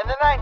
In the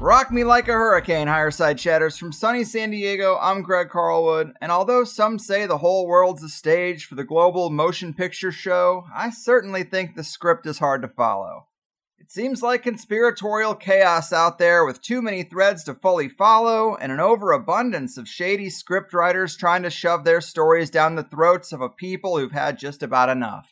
Rock me like a hurricane, Higher Side Chatters. From sunny San Diego, I'm Greg Carlwood, and although some say the whole world's a stage for the global motion picture show, I certainly think the script is hard to follow. It seems like conspiratorial chaos out there with too many threads to fully follow and an overabundance of shady scriptwriters trying to shove their stories down the throats of a people who've had just about enough.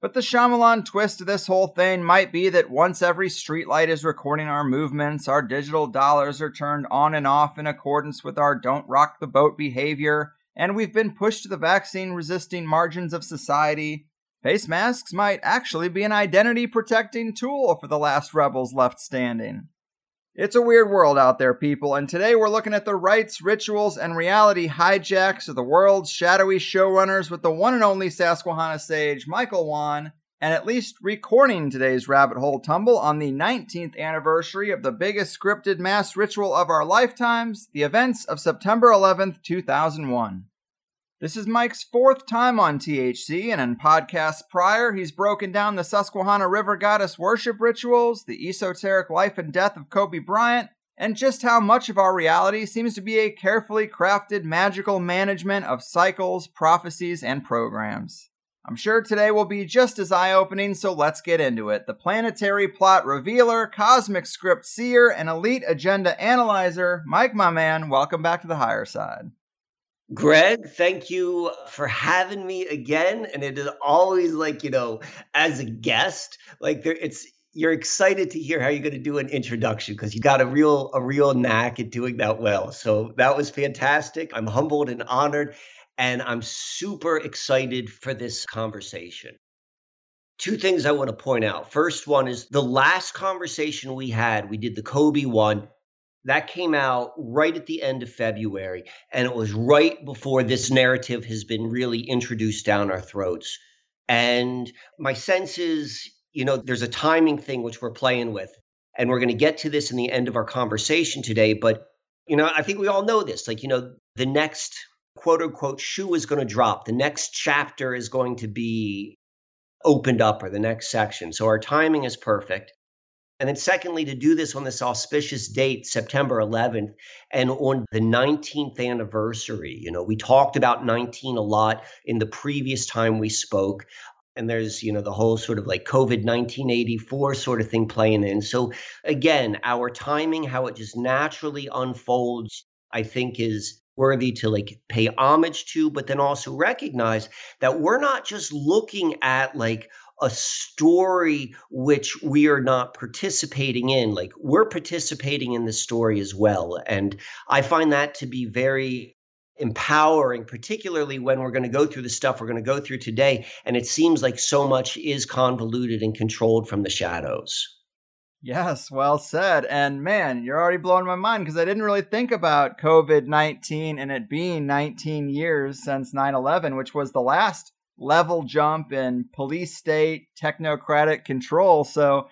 But the Shyamalan twist to this whole thing might be that once every streetlight is recording our movements, our digital dollars are turned on and off in accordance with our don't rock the boat behavior, and we've been pushed to the vaccine-resisting margins of society, face masks might actually be an identity-protecting tool for the last rebels left standing. It's a weird world out there, people, and today we're looking at the rites, rituals, and reality hijacks of the world's shadowy showrunners with the one and only Susquehanna sage, Michael Wann, and at least recording today's rabbit hole tumble on the 19th anniversary of the biggest scripted mass ritual of our lifetimes, the events of September 11th, 2001. This is Mike's fourth time on THC, and in podcasts prior, he's broken down the Susquehanna River goddess worship rituals, the esoteric life and death of Kobe Bryant, and just how much of our reality seems to be a carefully crafted magical management of cycles, prophecies, and programs. I'm sure today will be just as eye-opening, so let's get into it. The planetary plot revealer, cosmic script seer, and elite agenda analyzer, Mike, my man, welcome back to the Higher Side. Greg, thank you for having me again. And it is always like, as a guest, you're excited to hear how you're going to do an introduction because you got a real knack at doing that well. So that was fantastic. I'm humbled and honored, and I'm super excited for this conversation. Two things I want to point out. First one is the last conversation we did the Kobe one. That came out right at the end of February, and it was right before this narrative has been really introduced down our throats. And my sense is, there's a timing thing which we're playing with, and we're going to get to this in the end of our conversation today. But, I think we all know this, the next quote unquote shoe is going to drop. The next chapter is going to be opened up, or the next section. So our timing is perfect. And then secondly, to do this on this auspicious date, September 11th, and on the 19th anniversary, we talked about 19 a lot in the previous time we spoke. And there's, the whole sort of COVID 1984 sort of thing playing in. So again, our timing, how it just naturally unfolds, I think is worthy to pay homage to, but then also recognize that we're not just looking at a story which we are not participating in, we're participating in the story as well. And I find that to be very empowering, particularly when we're going to go through the stuff we're going to go through today. And it seems like so much is convoluted and controlled from the shadows. Yes, well said. And man, you're already blowing my mind because I didn't really think about COVID-19 and it being 19 years since 9/11, which was the last level jump in police state technocratic control. So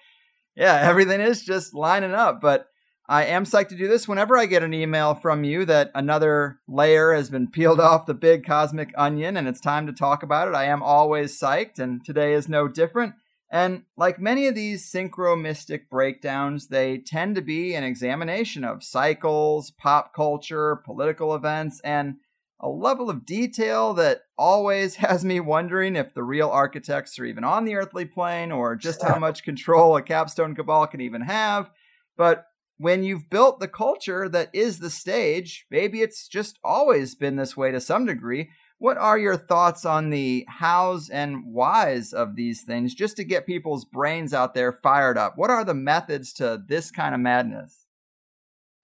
yeah, everything is just lining up. But I am psyched to do this whenever I get an email from you that another layer has been peeled off the big cosmic onion and it's time to talk about it. I am always psyched, and today is no different. And like many of these synchromistic breakdowns, they tend to be an examination of cycles, pop culture, political events, and a level of detail that always has me wondering if the real architects are even on the earthly plane or just how much control a capstone cabal can even have. But when you've built the culture that is the stage, maybe it's just always been this way to some degree. What are your thoughts on the hows and whys of these things, just to get people's brains out there fired up? What are the methods to this kind of madness?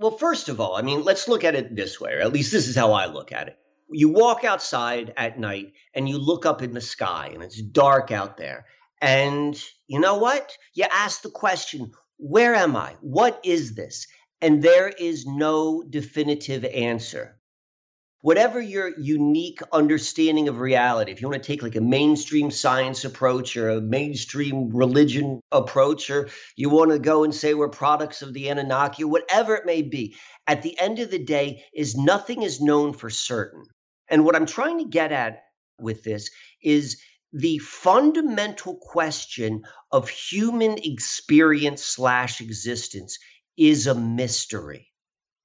Well, first of all, I mean, let's look at it this way, or at least this is how I look at it. You walk outside at night and you look up in the sky and it's dark out there. And you know what? You ask the question, where am I? What is this? And there is no definitive answer. Whatever your unique understanding of reality, if you want to take like a mainstream science approach or a mainstream religion approach, or you want to go and say we're products of the Anunnaki, whatever it may be, at the end of the day is nothing is known for certain. And what I'm trying to get at with this is the fundamental question of human experience / existence is a mystery.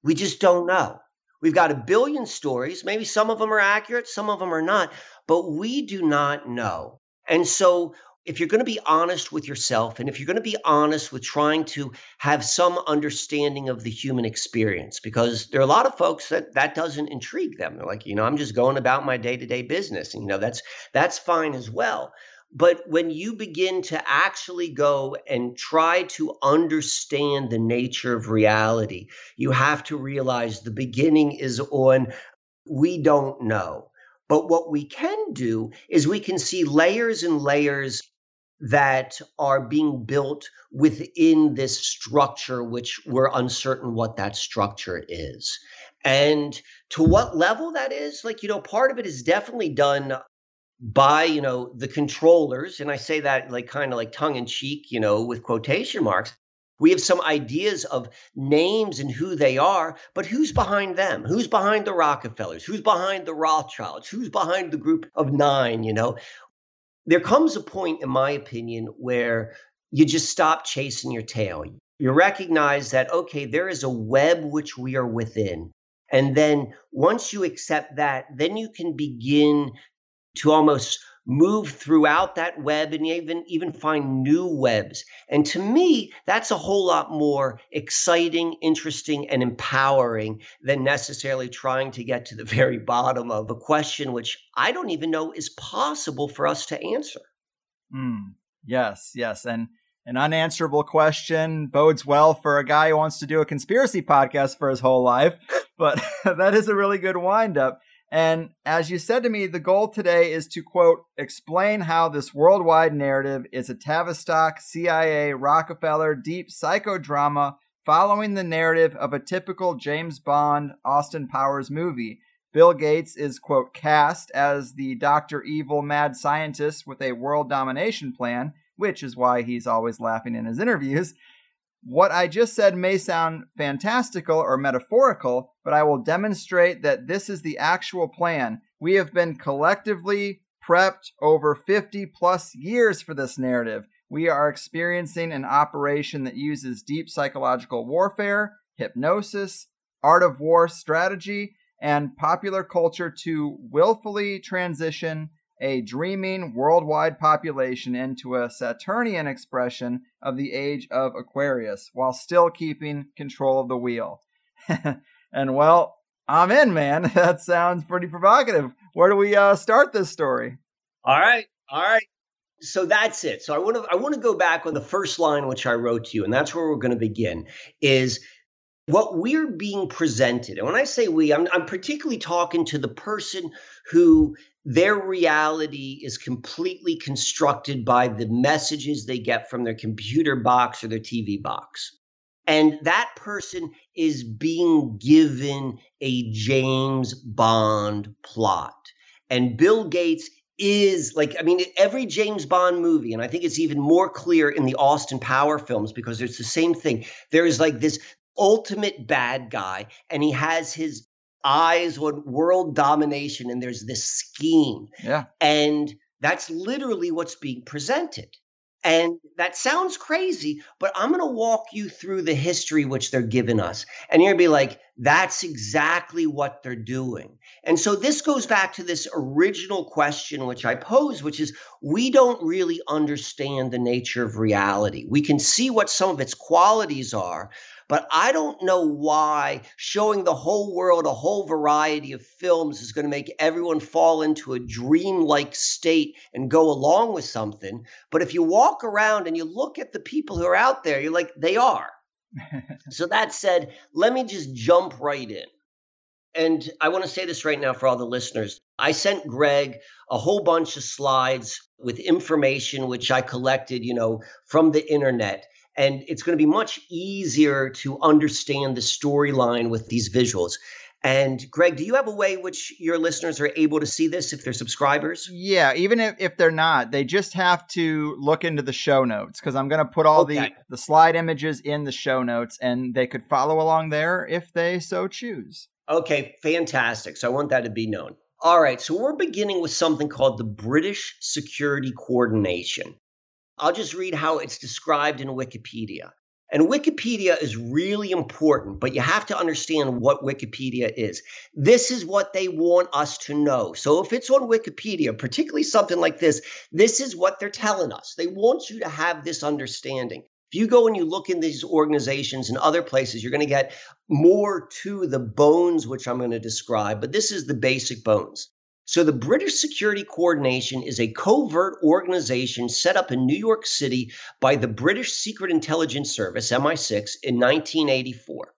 We just don't know. We've got a billion stories. Maybe some of them are accurate, some of them are not, but we do not know. And so if you're going to be honest with yourself, and if you're going to be honest with trying to have some understanding of the human experience, because there are a lot of folks that doesn't intrigue them. They're like, I'm just going about my day-to-day business. And, that's fine as well. But when you begin to actually go and try to understand the nature of reality, you have to realize the beginning is on, we don't know. But what we can do is we can see layers and layers that are being built within this structure, which we're uncertain what that structure is. And to what level that is, part of it is definitely done by, the controllers. And I say that kind of tongue in cheek, with quotation marks. We have some ideas of names and who they are, but who's behind them? Who's behind the Rockefellers? Who's behind the Rothschilds? Who's behind the Group of Nine? There comes a point, in my opinion, where you just stop chasing your tail. You recognize that, okay, there is a web which we are within. And then once you accept that, then you can begin to almost move throughout that web and even find new webs. And to me, that's a whole lot more exciting, interesting, and empowering than necessarily trying to get to the very bottom of a question, which I don't even know is possible for us to answer. Yes. And an unanswerable question bodes well for a guy who wants to do a conspiracy podcast for his whole life. But that is a really good wind-up. And as you said to me, the goal today is to, quote, explain how this worldwide narrative is a Tavistock, CIA, Rockefeller, deep psychodrama following the narrative of a typical James Bond, Austin Powers movie. Bill Gates is, quote, cast as the Dr. Evil mad scientist with a world domination plan, which is why he's always laughing in his interviews. What I just said may sound fantastical or metaphorical, but I will demonstrate that this is the actual plan. We have been collectively prepped over 50 plus years for this narrative. We are experiencing an operation that uses deep psychological warfare, hypnosis, art of war strategy, and popular culture to willfully transition a dreaming worldwide population into a Saturnian expression of the age of Aquarius while still keeping control of the wheel. And well, I'm in, man. That sounds pretty provocative. Where do we start this story? All right. So that's it. So I want to go back on the first line, which I wrote to you, and that's where we're going to begin, is what we're being presented. And when I say we, I'm particularly talking to the person who their reality is completely constructed by the messages they get from their computer box or their TV box. And that person is being given a James Bond plot. And Bill Gates is every James Bond movie, and I think it's even more clear in the Austin Power films because it's the same thing. There is this ultimate bad guy, and he has his eyes on world domination, and there's this scheme. Yeah. And that's literally what's being presented. And that sounds crazy, but I'm going to walk you through the history which they're giving us. And you're going to be like, that's exactly what they're doing. And so this goes back to this original question which I posed, which is we don't really understand the nature of reality. We can see what some of its qualities are, but I don't know why showing the whole world a whole variety of films is going to make everyone fall into a dreamlike state and go along with something. But if you walk around and you look at the people who are out there, you're like, they are. So that said, let me just jump right in. And I want to say this right now for all the listeners. I sent Greg a whole bunch of slides with information which I collected, from the internet. And it's going to be much easier to understand the storyline with these visuals. And Greg, do you have a way which your listeners are able to see this if they're subscribers? Yeah, even if they're not, they just have to look into the show notes because I'm going to put all the slide images in the show notes and they could follow along there if they so choose. Okay, fantastic. So I want that to be known. All right, so we're beginning with something called the British Security Coordination. I'll just read how it's described in Wikipedia. And Wikipedia is really important, but you have to understand what Wikipedia is. This is what they want us to know. So if it's on Wikipedia, particularly something like this, this is what they're telling us. They want you to have this understanding. If you go and you look in these organizations and other places, you're going to get more to the bones, which I'm going to describe, but this is the basic bones. So the British Security Coordination is a covert organization set up in New York City by the British Secret Intelligence Service, MI6, in 1984.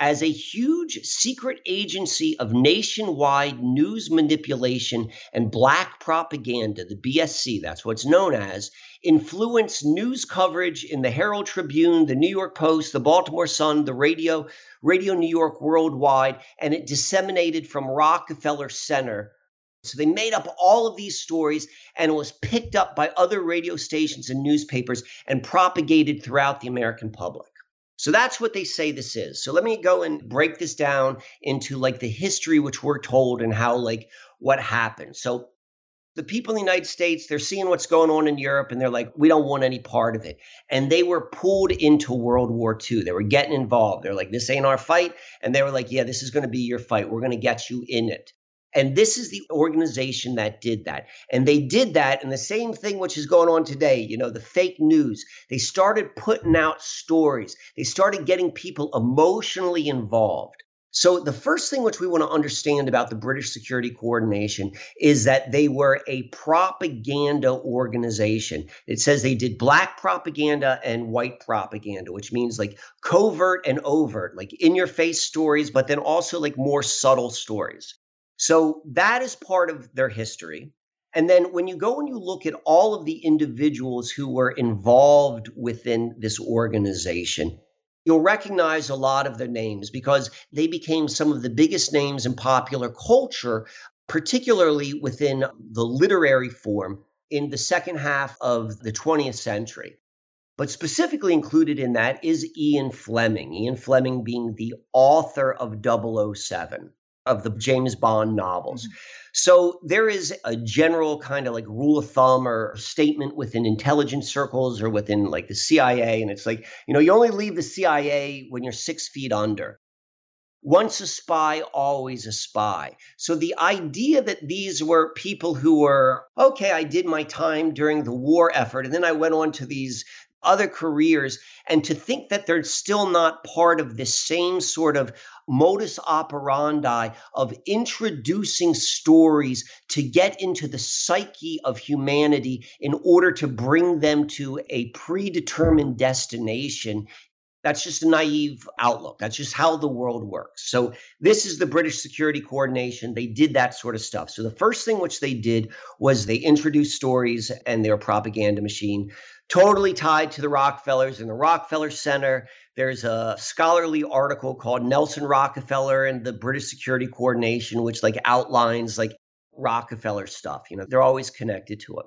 As a huge secret agency of nationwide news manipulation and black propaganda, the BSC, that's what it's known as, influenced news coverage in the Herald Tribune, the New York Post, the Baltimore Sun, the Radio New York Worldwide, and it disseminated from Rockefeller Center. So they made up all of these stories, and it was picked up by other radio stations and newspapers and propagated throughout the American public. So that's what they say this is. So let me go and break this down into the history which we're told and how what happened. So the people in the United States, they're seeing what's going on in Europe and they're like, we don't want any part of it. And they were pulled into World War II. They were getting involved. They're like, this ain't our fight. And they were like, yeah, this is going to be your fight. We're going to get you in it. And this is the organization that did that. And they did that. And the same thing which is going on today, the fake news. They started putting out stories. They started getting people emotionally involved. So the first thing which we want to understand about the British Security Coordination is that they were a propaganda organization. It says they did black propaganda and white propaganda, which means covert and overt, in-your-face stories, but then also more subtle stories. So that is part of their history. And then when you go and you look at all of the individuals who were involved within this organization, you'll recognize a lot of their names because they became some of the biggest names in popular culture, particularly within the literary form in the second half of the 20th century. But specifically included in that is Ian Fleming being the author of 007. Of the James Bond novels. Mm-hmm. So there is a general kind of rule of thumb or statement within intelligence circles or within the CIA. And it's you only leave the CIA when you're 6 feet under. Once a spy, always a spy. So the idea that these were people who were, okay, I did my time during the war effort, and then I went on to these other careers, and to think that they're still not part of this same sort of modus operandi of introducing stories to get into the psyche of humanity in order to bring them to a predetermined destination. That's just a naive outlook. That's just how the world works. So this is the British Security Coordination. They did that sort of stuff. So the first thing which they did was they introduced stories and their propaganda machine, totally tied to the Rockefellers and the Rockefeller Center. There's a scholarly article called Nelson Rockefeller and the British Security Coordination, which outlines Rockefeller stuff. They're always connected to it.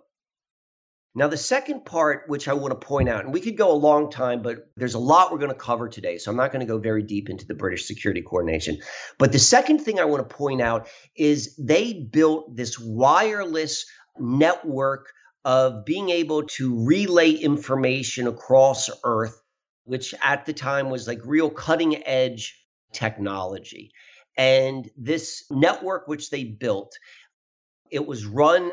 Now, the second part, which I want to point out, and we could go a long time, but there's a lot we're going to cover today, so I'm not going to go very deep into the British security coordination. But the second thing I want to point out is they built this wireless network of being able to relay information across Earth, which at the time was like real cutting edge technology. And this network which they built, it was run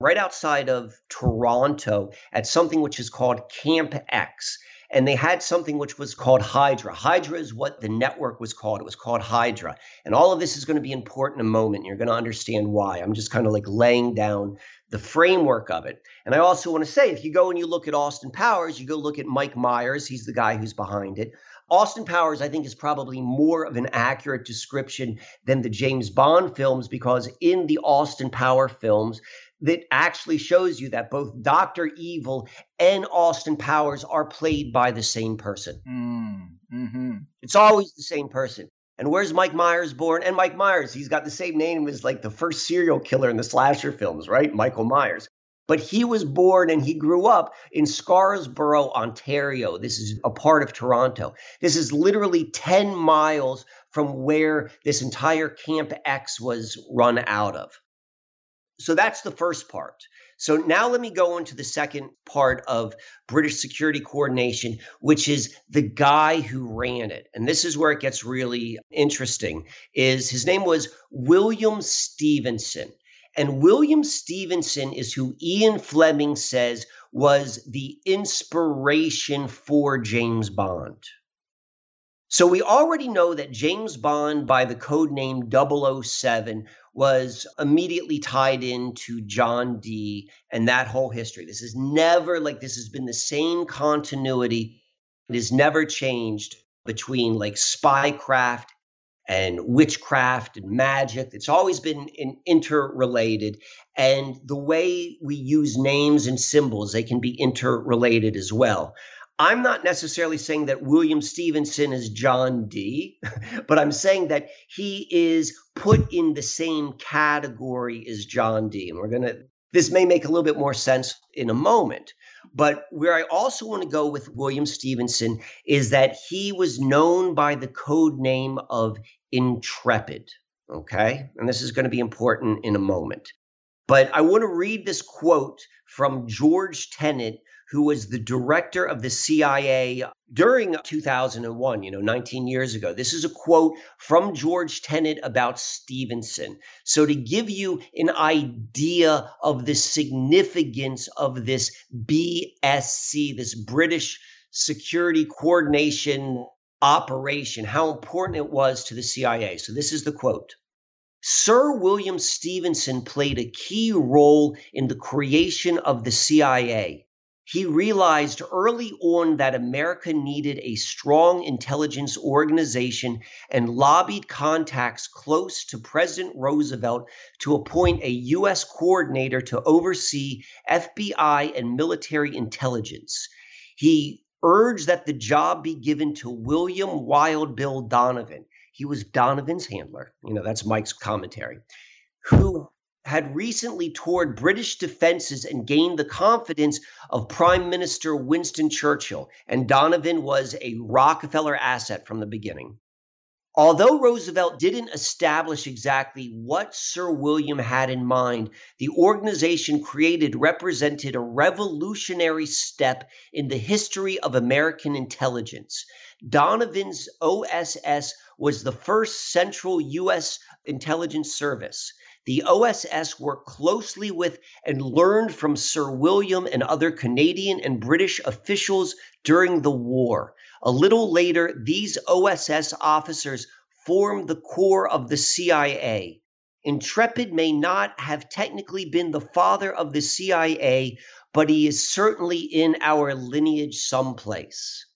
right outside of Toronto at something which is called Camp X. And they had something which was called Hydra. Hydra is what the network was called. It was called Hydra. And all of this is going to be important in a moment. You're going to understand why. I'm just kind of like laying down the framework of it. And I also want to say, if you go and you look at Austin Powers, you go look at Mike Myers. He's the guy who's behind it. Austin Powers, I think, is probably more of an accurate description than the James Bond films, because in the Austin Powers films, that actually shows you that both Dr. Evil and Austin Powers are played by the same person. It's always the same person. And where's Mike Myers born? And Mike Myers, he's got the same name as like the first serial killer in the slasher films, right? Michael Myers. But he was born and he grew up in Scarborough, Ontario. This is a part of Toronto. This is literally 10 miles from where this entire Camp X was run out of. So that's the first part. So now let me go into the second part of British security coordination, which is the guy who ran it. And this is where it gets really interesting. Is his name was William Stevenson. And William Stevenson is who Ian Fleming says was the inspiration for James Bond. So we already know that James Bond, by the code name 007, was immediately tied into John Dee and that whole history. This is never like this has been the same continuity. It has never changed between like spycraft and witchcraft and magic. It's always been interrelated. And the way we use names and symbols, they can be interrelated as well. I'm not necessarily saying that William Stevenson is John Dee, but I'm saying that he is put in the same category as John Dee. And this may make a little bit more sense in a moment. But where I also want to go with William Stevenson is that he was known by the code name of Intrepid. Okay. And this is going to be important in a moment. But I want to read this quote from George Tenet, who was the director of the CIA during 2001, 19 years ago. This is a quote from George Tenet about Stevenson. So to give you an idea of the significance of this BSC, this British Security Coordination operation, how important it was to the CIA. So this is the quote. Sir William Stevenson played a key role in the creation of the CIA. He realized early on that America needed a strong intelligence organization and lobbied contacts close to President Roosevelt to appoint a U.S. coordinator to oversee FBI and military intelligence. He urged that the job be given to William Wild Bill Donovan. He was Donovan's handler. That's Mike's commentary. Who had recently toured British defenses and gained the confidence of Prime Minister Winston Churchill, and Donovan was a Rockefeller asset from the beginning. Although Roosevelt didn't establish exactly what Sir William had in mind, the organization created represented a revolutionary step in the history of American intelligence. Donovan's OSS was the first central U.S. intelligence service. The OSS worked closely with and learned from Sir William and other Canadian and British officials during the war. A little later, these OSS officers formed the core of the CIA. Intrepid may not have technically been the father of the CIA, but he is certainly in our lineage someplace.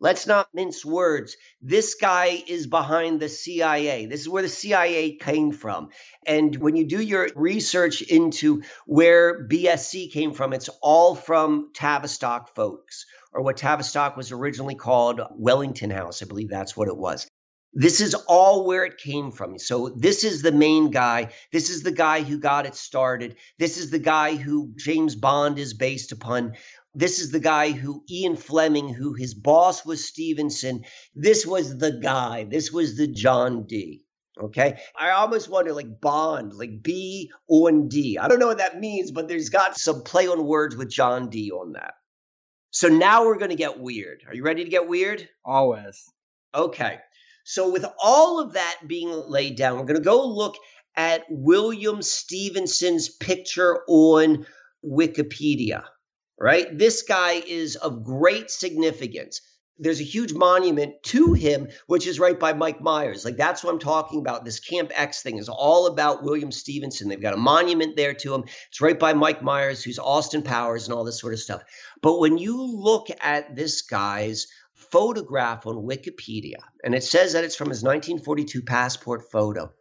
Let's not mince words. This guy is behind the CIA. This is where the CIA came from. And when you do your research into where BSC came from, it's all from Tavistock folks, or what Tavistock was originally called, Wellington House. I believe that's what it was. This is all where it came from. So this is the main guy. This is the guy who got it started. This is the guy who James Bond is based upon. This is the guy who Ian Fleming, who his boss was Stevenson. This was the guy. This was the John Dee. Okay. I almost wonder, like Bond, like B on D. I don't know what that means, but there's got some play on words with John Dee on that. So now we're going to get weird. Are you ready to get weird? Always. Okay. So with all of that being laid down, we're going to go look at William Stevenson's picture on Wikipedia, right? This guy is of great significance. There's a huge monument to him, which is right by Mike Myers. Like, that's what I'm talking about. This Camp X thing is all about William Stevenson. They've got a monument there to him. It's right by Mike Myers, who's Austin Powers and all this sort of stuff. But when you look at this guy's photograph on Wikipedia, and it says that it's from his 1942 passport photo,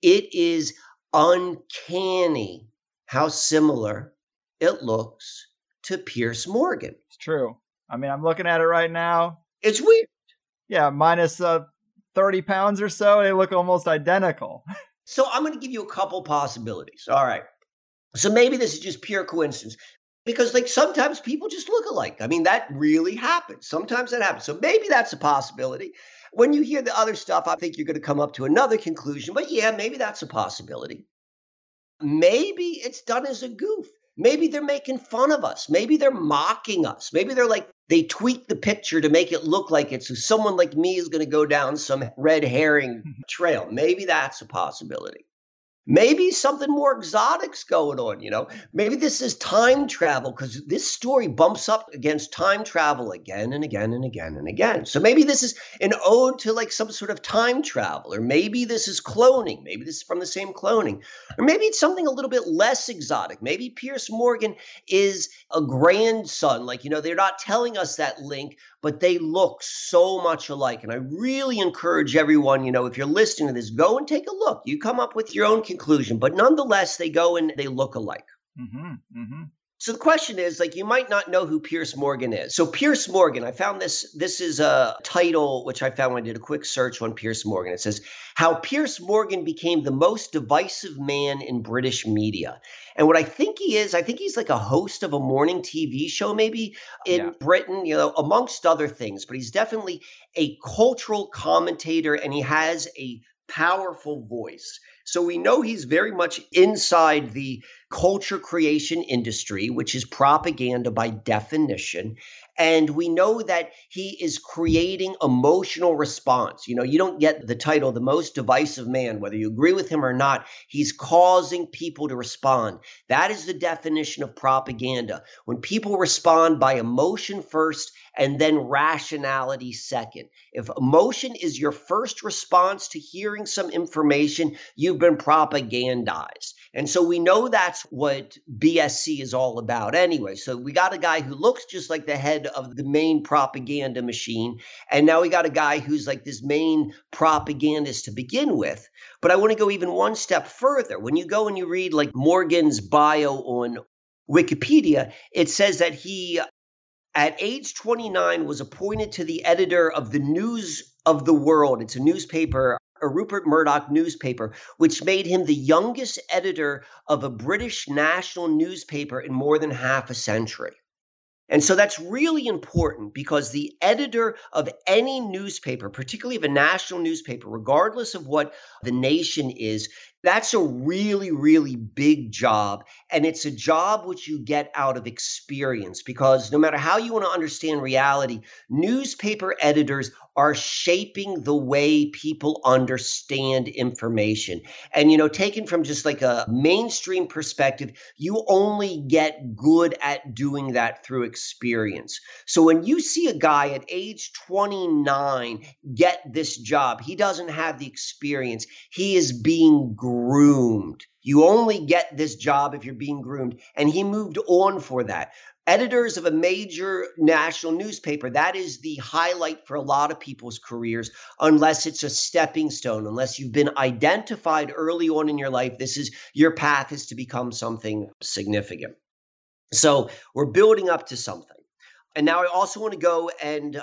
it is uncanny how similar it looks to Piers Morgan. It's true. I mean, I'm looking at it right now. It's weird. Yeah, minus 30 pounds or so, they look almost identical. So I'm going to give you a couple possibilities. All right. So maybe this is just pure coincidence because, like, sometimes people just look alike. I mean, that really happens. Sometimes that happens. So maybe that's a possibility. When you hear the other stuff, I think you're going to come up to another conclusion. But yeah, maybe that's a possibility. Maybe it's done as a goof. Maybe they're making fun of us. Maybe they're mocking us. Maybe they're like, they tweak the picture to make it look like it. So someone like me is going to go down some red herring trail. Maybe that's a possibility. Maybe something more exotic's going on, you know. Maybe this is time travel because this story bumps up against time travel again and again and again and again. So maybe this is an ode to like some sort of time travel, or maybe this is cloning. Maybe this is from the same cloning, or maybe it's something a little bit less exotic. Maybe Piers Morgan is a grandson. Like, you know, they're not telling us that link, but they look so much alike. And I really encourage everyone, you know, if you're listening to this, go and take a look. You come up with your own conclusion, but nonetheless, they go and they look alike. So the question is, like, you might not know who Piers Morgan is. So Piers Morgan, I found this is a title, which I found when I did a quick search on Piers Morgan. It says, How Piers Morgan Became the Most Divisive Man in British Media. And what I think he is, I think he's like a host of a morning TV show maybe in Britain, you know, amongst other things. But he's definitely a cultural commentator and he has a powerful voice. So we know he's very much inside the culture creation industry, which is propaganda by definition. And we know that he is creating emotional response. You know, you don't get the title, the most divisive man, whether you agree with him or not. He's causing people to respond. That is the definition of propaganda. When people respond by emotion first and then rationality second. If emotion is your first response to hearing some information, you've been propagandized. And so we know that's what BSC is all about anyway. So we got a guy who looks just like the head of the main propaganda machine. And now we got a guy who's like this main propagandist to begin with. But I want to go even one step further. When you go and you read like Morgan's bio on Wikipedia, it says that he, at age 29, was appointed to the editor of the News of the World. It's a newspaper, a Rupert Murdoch newspaper, which made him the youngest editor of a British national newspaper in more than half a century. And so that's really important because the editor of any newspaper, particularly of a national newspaper, regardless of what the nation is, that's a really, really big job. And it's a job which you get out of experience because no matter how you want to understand reality, newspaper editors are shaping the way people understand information. And, you know, taken from just like a mainstream perspective, you only get good at doing that through experience. So when you see a guy at age 29 get this job, he doesn't have the experience. He is being groomed. You only get this job if you're being groomed. And he moved on for that. Editors of a major national newspaper, that is the highlight for a lot of people's careers, unless it's a stepping stone, unless you've been identified early on in your life. This is your path is to become something significant. So we're building up to something. And now I also want to go and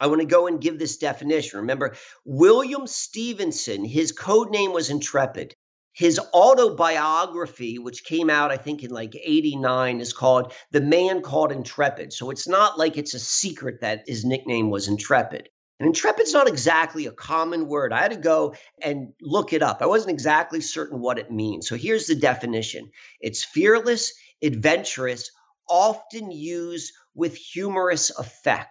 I want to go and give this definition. Remember, William Stevenson, his code name was Intrepid. His autobiography, which came out, I think, in like 89, is called The Man Called Intrepid. So it's not like it's a secret that his nickname was Intrepid. And intrepid's not exactly a common word. I had to go and look it up. I wasn't exactly certain what it means. So here's the definition. It's fearless, adventurous, often used with humorous effect.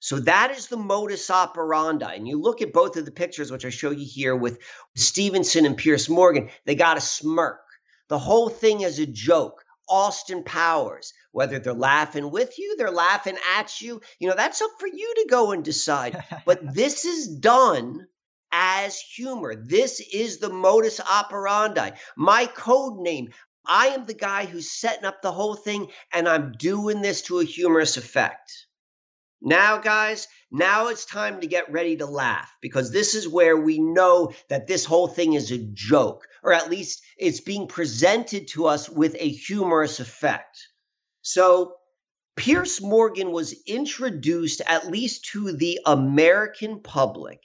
So that is the modus operandi. And you look at both of the pictures, which I show you here with Stevenson and Piers Morgan, they got a smirk. The whole thing is a joke. Austin Powers, whether they're laughing with you, they're laughing at you, you know, that's up for you to go and decide. But this is done as humor. This is the modus operandi. My code name, I am the guy who's setting up the whole thing, and I'm doing this to a humorous effect. Now, guys, now it's time to get ready to laugh, because this is where we know that this whole thing is a joke, or at least it's being presented to us with a humorous effect. So Piers Morgan was introduced, at least to the American public,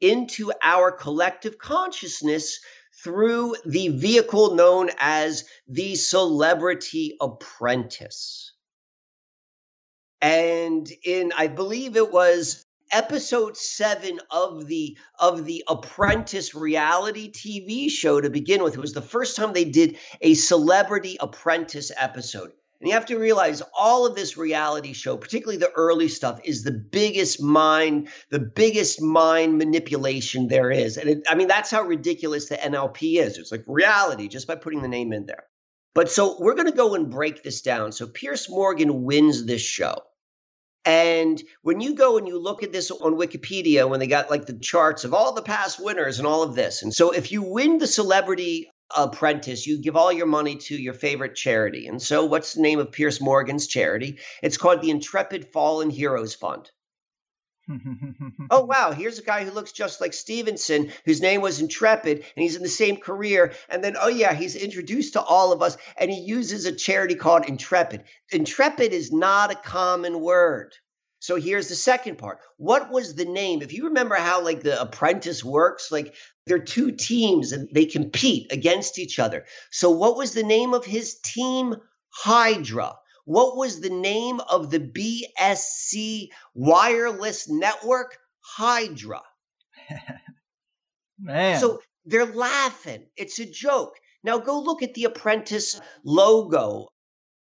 into our collective consciousness through the vehicle known as the Celebrity Apprentice. And in, I believe it was episode 7 of the Apprentice reality TV show to begin with, it was the first time they did a Celebrity Apprentice episode. And you have to realize all of this reality show, particularly the early stuff, is the biggest mind manipulation there is. And I mean, that's how ridiculous the NLP is. It's like reality just by putting the name in there. But so we're going to go and break this down. So Piers Morgan wins this show. And when you go and you look at this on Wikipedia, when they got like the charts of all the past winners and all of this. And so if you win the Celebrity Apprentice, you give all your money to your favorite charity. And so what's the name of Piers Morgan's charity? It's called the Intrepid Fallen Heroes Fund. Oh, wow, here's a guy who looks just like Stevenson, whose name was Intrepid, and he's in the same career. And then, oh, yeah, he's introduced to all of us, and he uses a charity called Intrepid. Intrepid is not a common word. So here's the second part. What was the name? If you remember how, like, the Apprentice works, like, they're two teams, and they compete against each other. So what was the name of his team? Hydra. What was the name of the BSC wireless network? Hydra. Man. So they're laughing. It's a joke. Now go look at the Apprentice logo.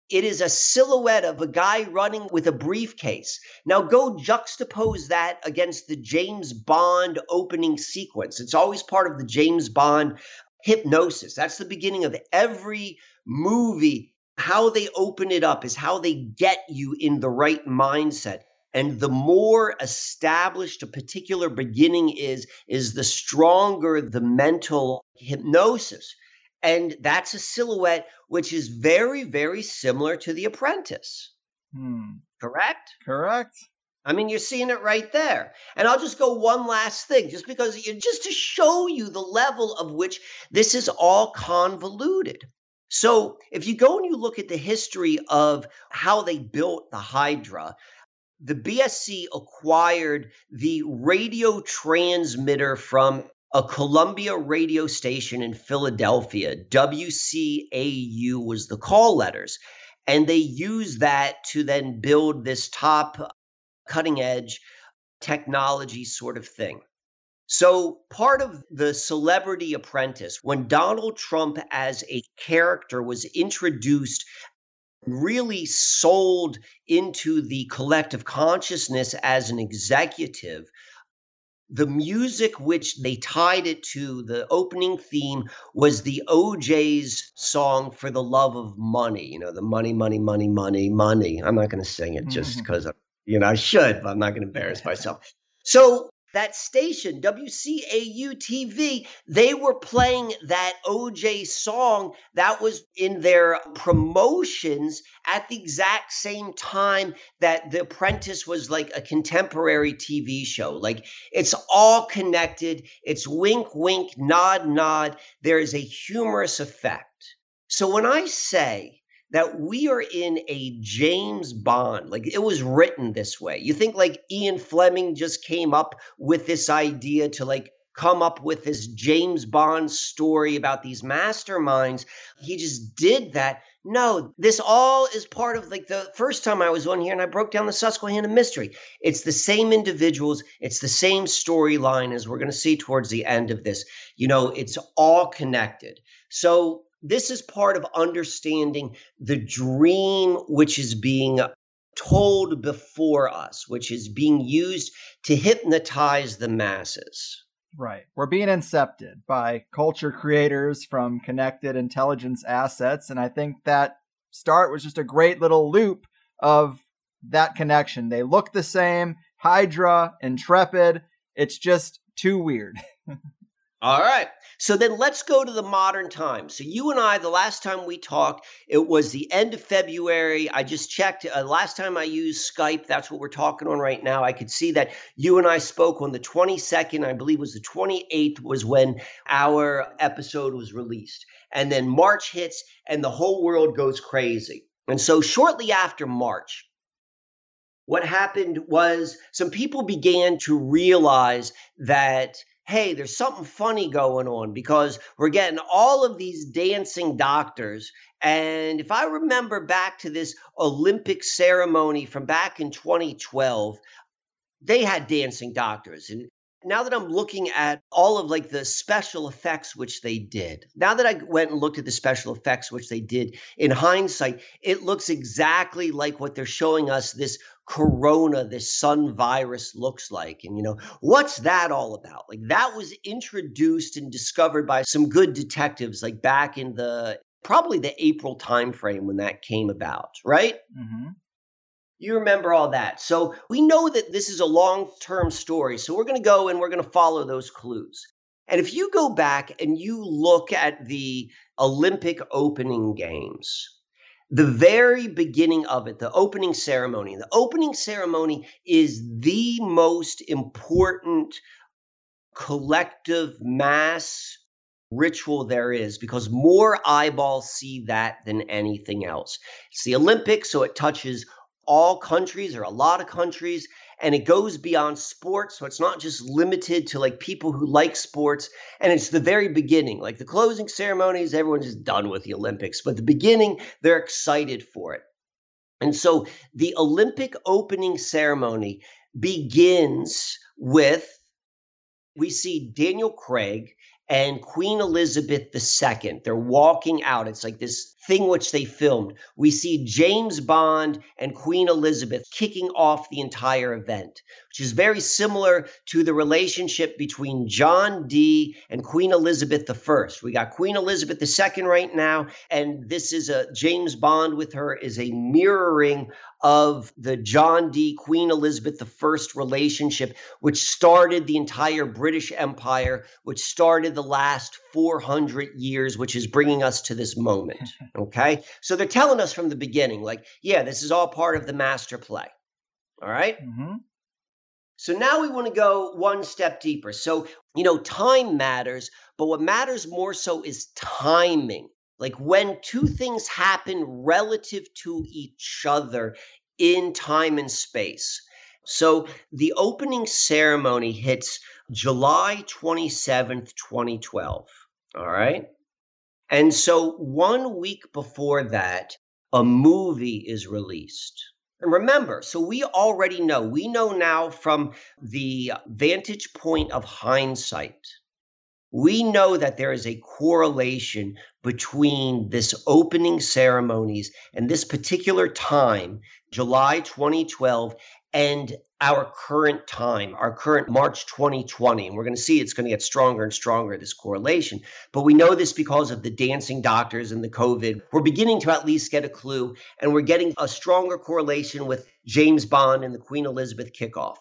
It is a silhouette of a guy running with a briefcase. Now go juxtapose that against the James Bond opening sequence. It's always part of the James Bond hypnosis. That's the beginning of every movie. How they open it up is how they get you in the right mindset. And the more established a particular beginning is the stronger the mental hypnosis. And that's a silhouette which is very, very similar to the Apprentice. Correct? Correct. I mean, you're seeing it right there. And I'll just go one last thing, just to show you the level of which this is all convoluted. So if you go and you look at the history of how they built the Hydra, the BSC acquired the radio transmitter from a Columbia radio station in Philadelphia. WCAU was the call letters. And they used that to then build this top cutting edge technology sort of thing. So part of the Celebrity Apprentice, when Donald Trump as a character was introduced, really sold into the collective consciousness as an executive, the music which they tied it to, the opening theme, was the OJ's song For the Love of Money. You know, the money, money, money, money, money. I'm not going to sing it just because, you know, I should, but I'm not going to embarrass myself. So that station, WCAU-TV, they were playing that OJ song that was in their promotions at the exact same time that The Apprentice was like a contemporary TV show. Like, it's all connected. It's wink, wink, nod, nod. There is a humorous effect. So when I say that we are in a James Bond. Like, it was written this way. You think like Ian Fleming just came up with this idea to like come up with this James Bond story about these masterminds. He just did that. No, this all is part of like the first time I was on here and I broke down the Susquehanna mystery. It's the same individuals. It's the same storyline as we're going to see towards the end of this. You know, it's all connected. So this is part of understanding the dream which is being told before us, which is being used to hypnotize the masses. Right. We're being incepted by culture creators from connected intelligence assets. And I think that start was just a great little loop of that connection. They look the same. Hydra, Intrepid. It's just too weird. All right. So then let's go to the modern time. So you and I, the last time we talked, it was the end of February. I just checked. Last time I used Skype, that's what we're talking on right now. I could see that you and I spoke on the 22nd, I believe it was the 28th was when our episode was released. And then March hits and the whole world goes crazy. And so shortly after March, what happened was some people began to realize that hey, there's something funny going on because we're getting all of these dancing doctors. And if I remember back to this Olympic ceremony from back in 2012, they had dancing doctors. And now that I'm looking at all of like the special effects, which they did, now that I went and looked at the special effects, which they did in hindsight, it looks exactly like what they're showing us this corona, this sun virus looks like. And, you know, what's that all about? Like that was introduced and discovered by some good detectives, like back in the, probably the April timeframe when that came about, right? Mm-hmm. You remember all that. So we know that this is a long-term story. So we're going to go and we're going to follow those clues. And if you go back and you look at the Olympic opening games, the very beginning of it, the opening ceremony is the most important collective mass ritual there is because more eyeballs see that than anything else. It's the Olympics, so it touches all countries or a lot of countries, and it goes beyond sports. So it's not just limited to like people who like sports. And it's the very beginning, like the closing ceremonies, everyone's just done with the Olympics, but the beginning, they're excited for it. And so the Olympic opening ceremony begins with, we see Daniel Craig and Queen Elizabeth II. They're walking out. It's like this thing which they filmed. We see James Bond and Queen Elizabeth kicking off the entire event, which is very similar to the relationship between John Dee and Queen Elizabeth I. We got Queen Elizabeth II right now, and this is a James Bond with her is a mirroring of the John Dee Queen Elizabeth I relationship, which started the entire British Empire, which started the last 400 years, which is bringing us to this moment. Okay. So they're telling us from the beginning, like, yeah, this is all part of the master play. All right. Mm-hmm. So now we want to go one step deeper. So, you know, time matters, but what matters more so is timing. Like when two things happen relative to each other in time and space. So the opening ceremony hits July 27th, 2012. All right. And so 1 week before that, a movie is released. And remember, so we already know, we know now from the vantage point of hindsight, we know that there is a correlation between this opening ceremonies and this particular time, July 2012, and our current time, our current March 2020. And we're going to see it's going to get stronger and stronger, this correlation. But we know this because of the dancing doctors and the COVID. We're beginning to at least get a clue, and we're getting a stronger correlation with James Bond and the Queen Elizabeth kickoff.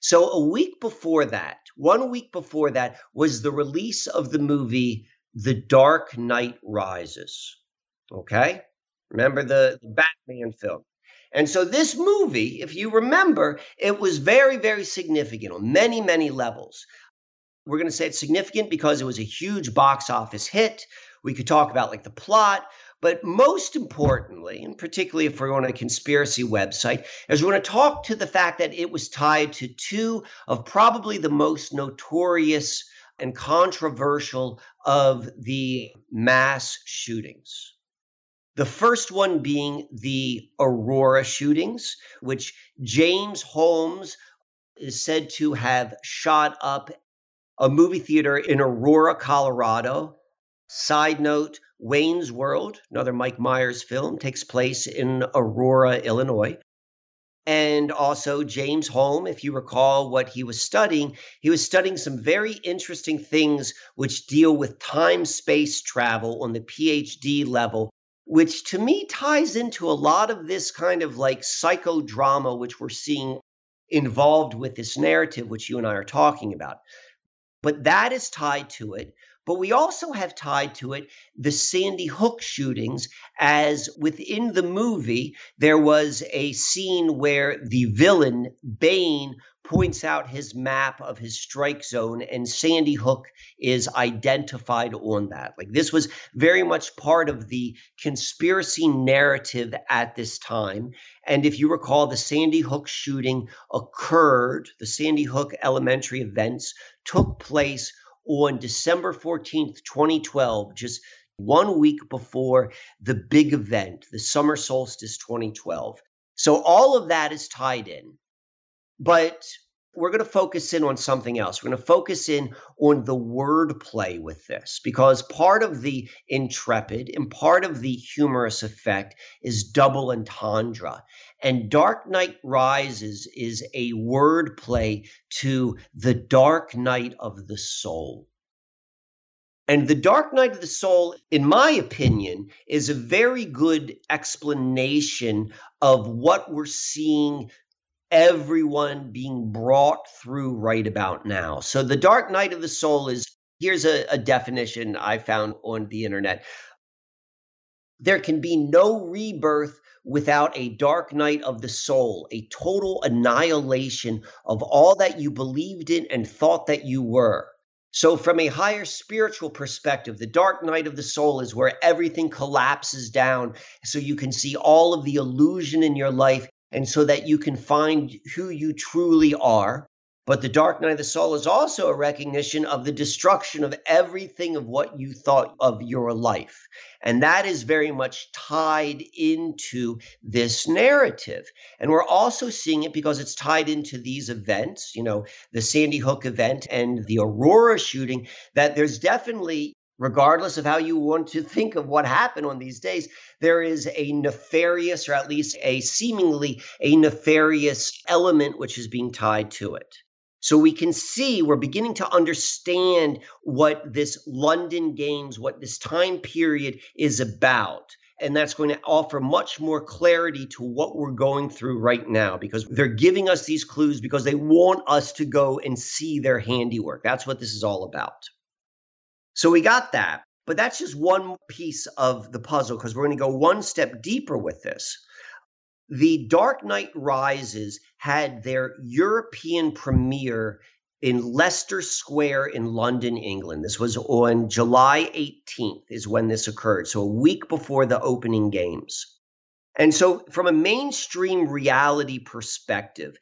So a week before that, 1 week before that, was the release of the movie The Dark Knight Rises. Okay? Remember the Batman film. And so this movie, if you remember, it was very, very significant on many, many levels. We're going to say it's significant because it was a huge box office hit. We could talk about like the plot. But most importantly, and particularly if we're on a conspiracy website, is we're going to talk to the fact that it was tied to two of probably the most notorious and controversial of the mass shootings. The first one being the Aurora shootings, which James Holmes is said to have shot up a movie theater in Aurora, Colorado. Side note, Wayne's World, another Mike Myers film, takes place in Aurora, Illinois. And also James Holmes, if you recall what he was studying some very interesting things which deal with time-space travel on the PhD level, which to me ties into a lot of this kind of like psychodrama which we're seeing involved with this narrative which you and I are talking about. But that is tied to it. But we also have tied to it the Sandy Hook shootings, as within the movie, there was a scene where the villain, Bane, points out his map of his strike zone, and Sandy Hook is identified on that. Like, this was very much part of the conspiracy narrative at this time. And if you recall, the Sandy Hook shooting occurred, the Sandy Hook elementary events took place on December 14th, 2012, just 1 week before the big event, the summer solstice 2012. So all of that is tied in. But we're going to focus in on something else. We're going to focus in on the wordplay with this, because part of the intrepid and part of the humorous effect is double entendre. And Dark Knight Rises is a wordplay to the Dark Knight of the Soul. And the Dark Knight of the Soul, in my opinion, is a very good explanation of what we're seeing everyone being brought through right about now. So the Dark Knight of the Soul is, here's a definition I found on the internet. There can be no rebirth without a dark night of the soul, a total annihilation of all that you believed in and thought that you were. So from a higher spiritual perspective, the dark night of the soul is where everything collapses down so you can see all of the illusion in your life and so that you can find who you truly are. But the dark night of the soul is also a recognition of the destruction of everything of what you thought of your life. And that is very much tied into this narrative. And we're also seeing it because it's tied into these events, you know, the Sandy Hook event and the Aurora shooting, that there's definitely, regardless of how you want to think of what happened on these days, there is a nefarious, or at least a seemingly a nefarious element which is being tied to it. So we can see, we're beginning to understand what this London Games, what this time period is about. And that's going to offer much more clarity to what we're going through right now, because they're giving us these clues because they want us to go and see their handiwork. That's what this is all about. So we got that, but that's just one piece of the puzzle, because we're going to go one step deeper with this. The Dark Knight Rises had their European premiere in Leicester Square in London, England. This was on July 18th is when this occurred, so a week before the opening games. And so from a mainstream reality perspective,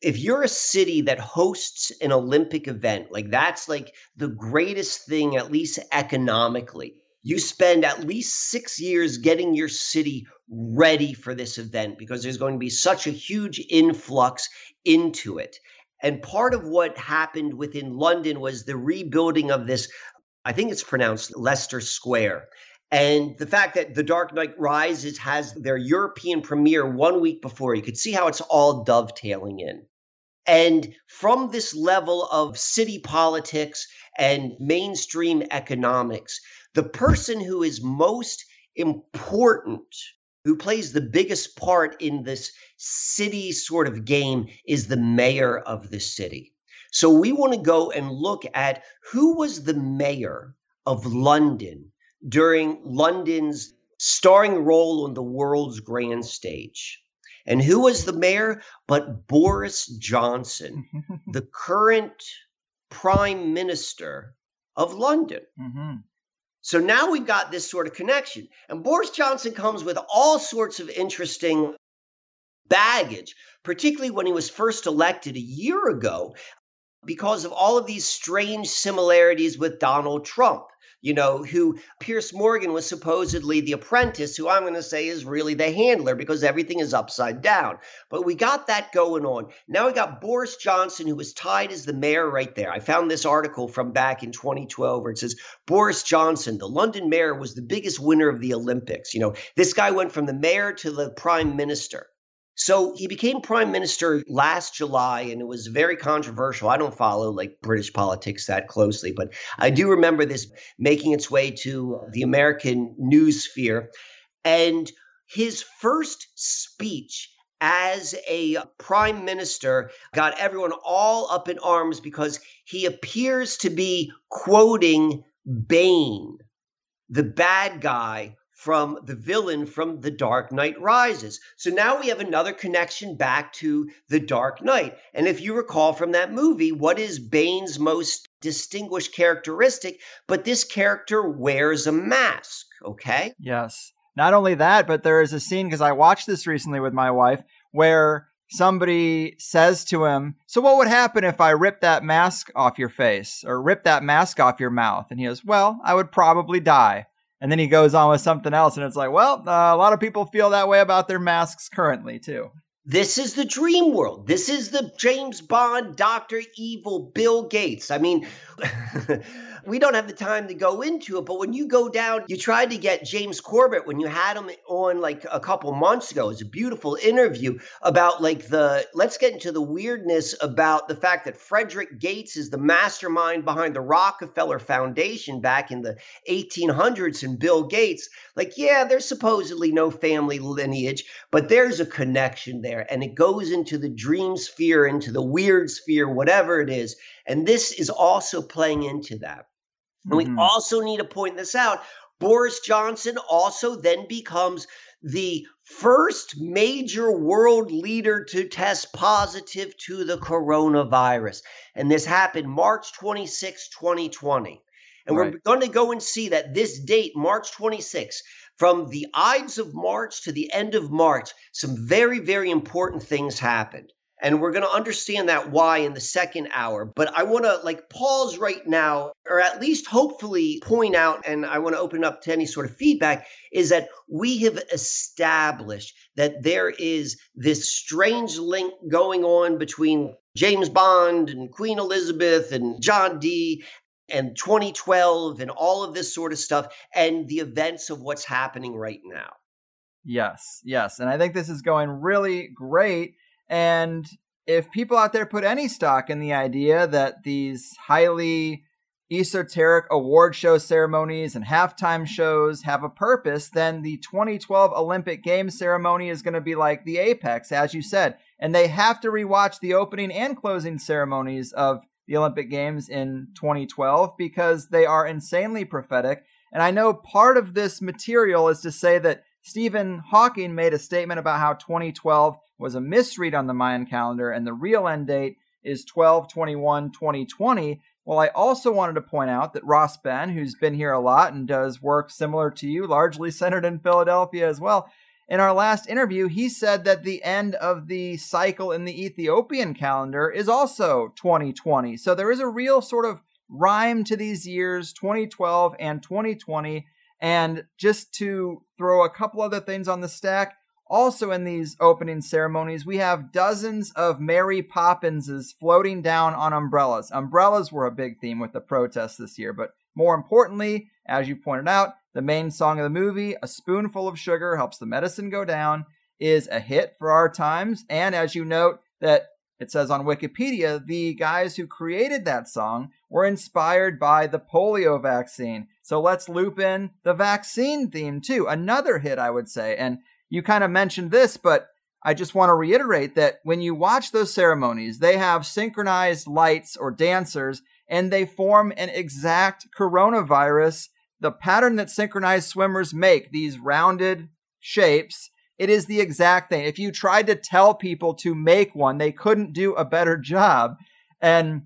if you're a city that hosts an Olympic event, like that's like the greatest thing, at least economically. You spend at least 6 years getting your city ready for this event because there's going to be such a huge influx into it. And part of what happened within London was the rebuilding of this, I think it's pronounced Leicester Square. And the fact that The Dark Knight Rises has their European premiere 1 week before, you could see how it's all dovetailing in. And from this level of city politics and mainstream economics, the person who is most important, who plays the biggest part in this city sort of game, is the mayor of the city. So we want to go and look at who was the mayor of London during London's starring role on the world's grand stage. And who was the mayor but Boris Johnson, the current prime minister of London? Mm-hmm. So now we've got this sort of connection. And Boris Johnson comes with all sorts of interesting baggage, particularly when he was first elected a year ago, because of all of these strange similarities with Donald Trump, you know, who Piers Morgan was supposedly the apprentice, who I'm going to say is really the handler because everything is upside down. But we got that going on. Now we got Boris Johnson, who was tied as the mayor right there. I found this article from back in 2012 where it says, Boris Johnson, the London mayor, was the biggest winner of the Olympics. You know, this guy went from the mayor to the prime minister. So he became prime minister last July, and it was very controversial. I don't follow like British politics that closely, but I do remember this making its way to the American news sphere. And his first speech as a prime minister got everyone all up in arms because he appears to be quoting Bane, the bad guy, from the villain from The Dark Knight Rises. So now we have another connection back to The Dark Knight. And if you recall from that movie, what is Bane's most distinguished characteristic? But this character wears a mask, okay? Yes. Not only that, but there is a scene, because I watched this recently with my wife, where somebody says to him, so what would happen if I ripped that mask off your face or ripped that mask off your mouth? And he goes, well, I would probably die. And then he goes on with something else, and it's like, well, a lot of people feel that way about their masks currently, too. This is the dream world. This is the James Bond, Dr. Evil, Bill Gates. I mean, we don't have the time to go into it, but when you go down, you tried to get James Corbett when you had him on like a couple months ago. It's a beautiful interview about like let's get into the weirdness about the fact that Frederick Gates is the mastermind behind the Rockefeller Foundation back in the 1800s, and Bill Gates, like, yeah, there's supposedly no family lineage, but there's a connection there. And it goes into the dream sphere, into the weird sphere, whatever it is. And this is also playing into that. And we also need to point this out. Boris Johnson also then becomes the first major world leader to test positive to the coronavirus. And this happened March 26, 2020. And we're going to go and see that this date, March 26, from the Ides of March to the end of March, some very, very important things happened. And we're going to understand that why in the second hour. But I want to like pause right now, or at least hopefully point out, and I want to open up to any sort of feedback, is that we have established that there is this strange link going on between James Bond and Queen Elizabeth and John Dee and 2012 and all of this sort of stuff and the events of what's happening right now. Yes, yes. And I think this is going really great. And if people out there put any stock in the idea that these highly esoteric award show ceremonies and halftime shows have a purpose, then the 2012 Olympic Games ceremony is going to be like the apex, as you said. And they have to rewatch the opening and closing ceremonies of the Olympic Games in 2012 because they are insanely prophetic. And I know part of this material is to say that Stephen Hawking made a statement about how 2012 was a misread on the Mayan calendar and the real end date is 12/21/2020. Well, I also wanted to point out that Ross Ben, who's been here a lot and does work similar to you, largely centered in Philadelphia as well, in our last interview, he said that the end of the cycle in the Ethiopian calendar is also 2020. So there is a real sort of rhyme to these years, 2012 and 2020. And just to throw a couple other things on the stack, also in these opening ceremonies, we have dozens of Mary Poppinses floating down on umbrellas. Umbrellas were a big theme with the protests this year, but more importantly, as you pointed out, the main song of the movie, A Spoonful of Sugar Helps the Medicine Go Down, is a hit for our times. And as you note that it says on Wikipedia, the guys who created that song were inspired by the polio vaccine. So let's loop in the vaccine theme too. Another hit, I would say. And you kind of mentioned this, but I just want to reiterate that when you watch those ceremonies, they have synchronized lights or dancers, and they form an exact coronavirus. The pattern that synchronized swimmers make, these rounded shapes, it is the exact thing. If you tried to tell people to make one, they couldn't do a better job. And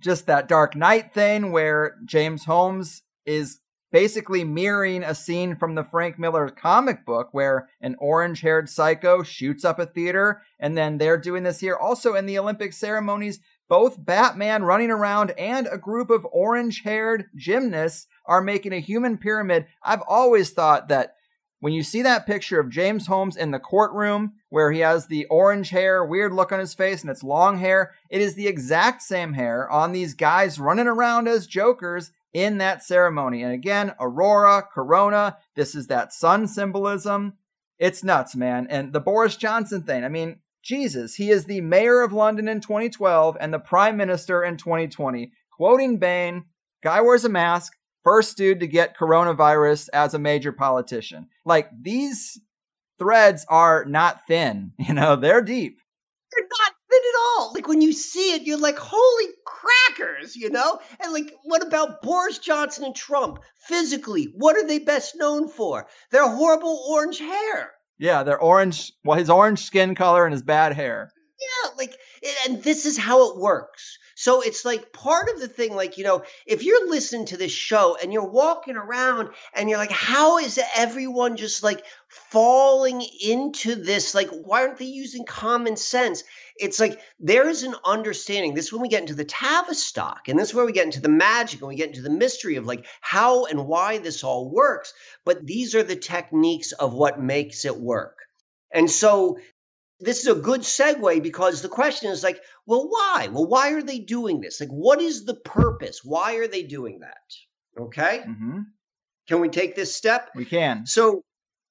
just that Dark Knight thing where James Holmes is basically mirroring a scene from the Frank Miller comic book where an orange-haired psycho shoots up a theater, and then they're doing this here. Also in the Olympic ceremonies, both Batman running around and a group of orange-haired gymnasts are making a human pyramid. I've always thought that when you see that picture of James Holmes in the courtroom where he has the orange hair, weird look on his face, and it's long hair, it is the exact same hair on these guys running around as jokers in that ceremony. And again, Aurora, Corona, this is that sun symbolism. It's nuts, man. And the Boris Johnson thing, I mean, Jesus, he is the mayor of London in 2012 and the prime minister in 2020. Quoting Bane, guy wears a mask, first dude to get coronavirus as a major politician. Like, these threads are not thin, you know, they're deep. They're not thin at all. Like, when you see it, you're like, holy crackers, you know? And like, what about Boris Johnson and Trump? Physically, what are they best known for? Their horrible orange hair. Yeah, their orange, well, his orange skin color and his bad hair. Yeah, like, and this is how it works. So it's like part of the thing, like, you know, if you're listening to this show and you're walking around and you're like, how is everyone just like falling into this? Like, why aren't they using common sense? It's like there is an understanding. This is when we get into the Tavistock, and this is where we get into the magic and we get into the mystery of like how and why this all works. But these are the techniques of what makes it work. And so this is a good segue, because the question is like, well, why? Well, why are they doing this? Like, what is the purpose? Why are they doing that? Okay. Mm-hmm. Can we take this step? We can. So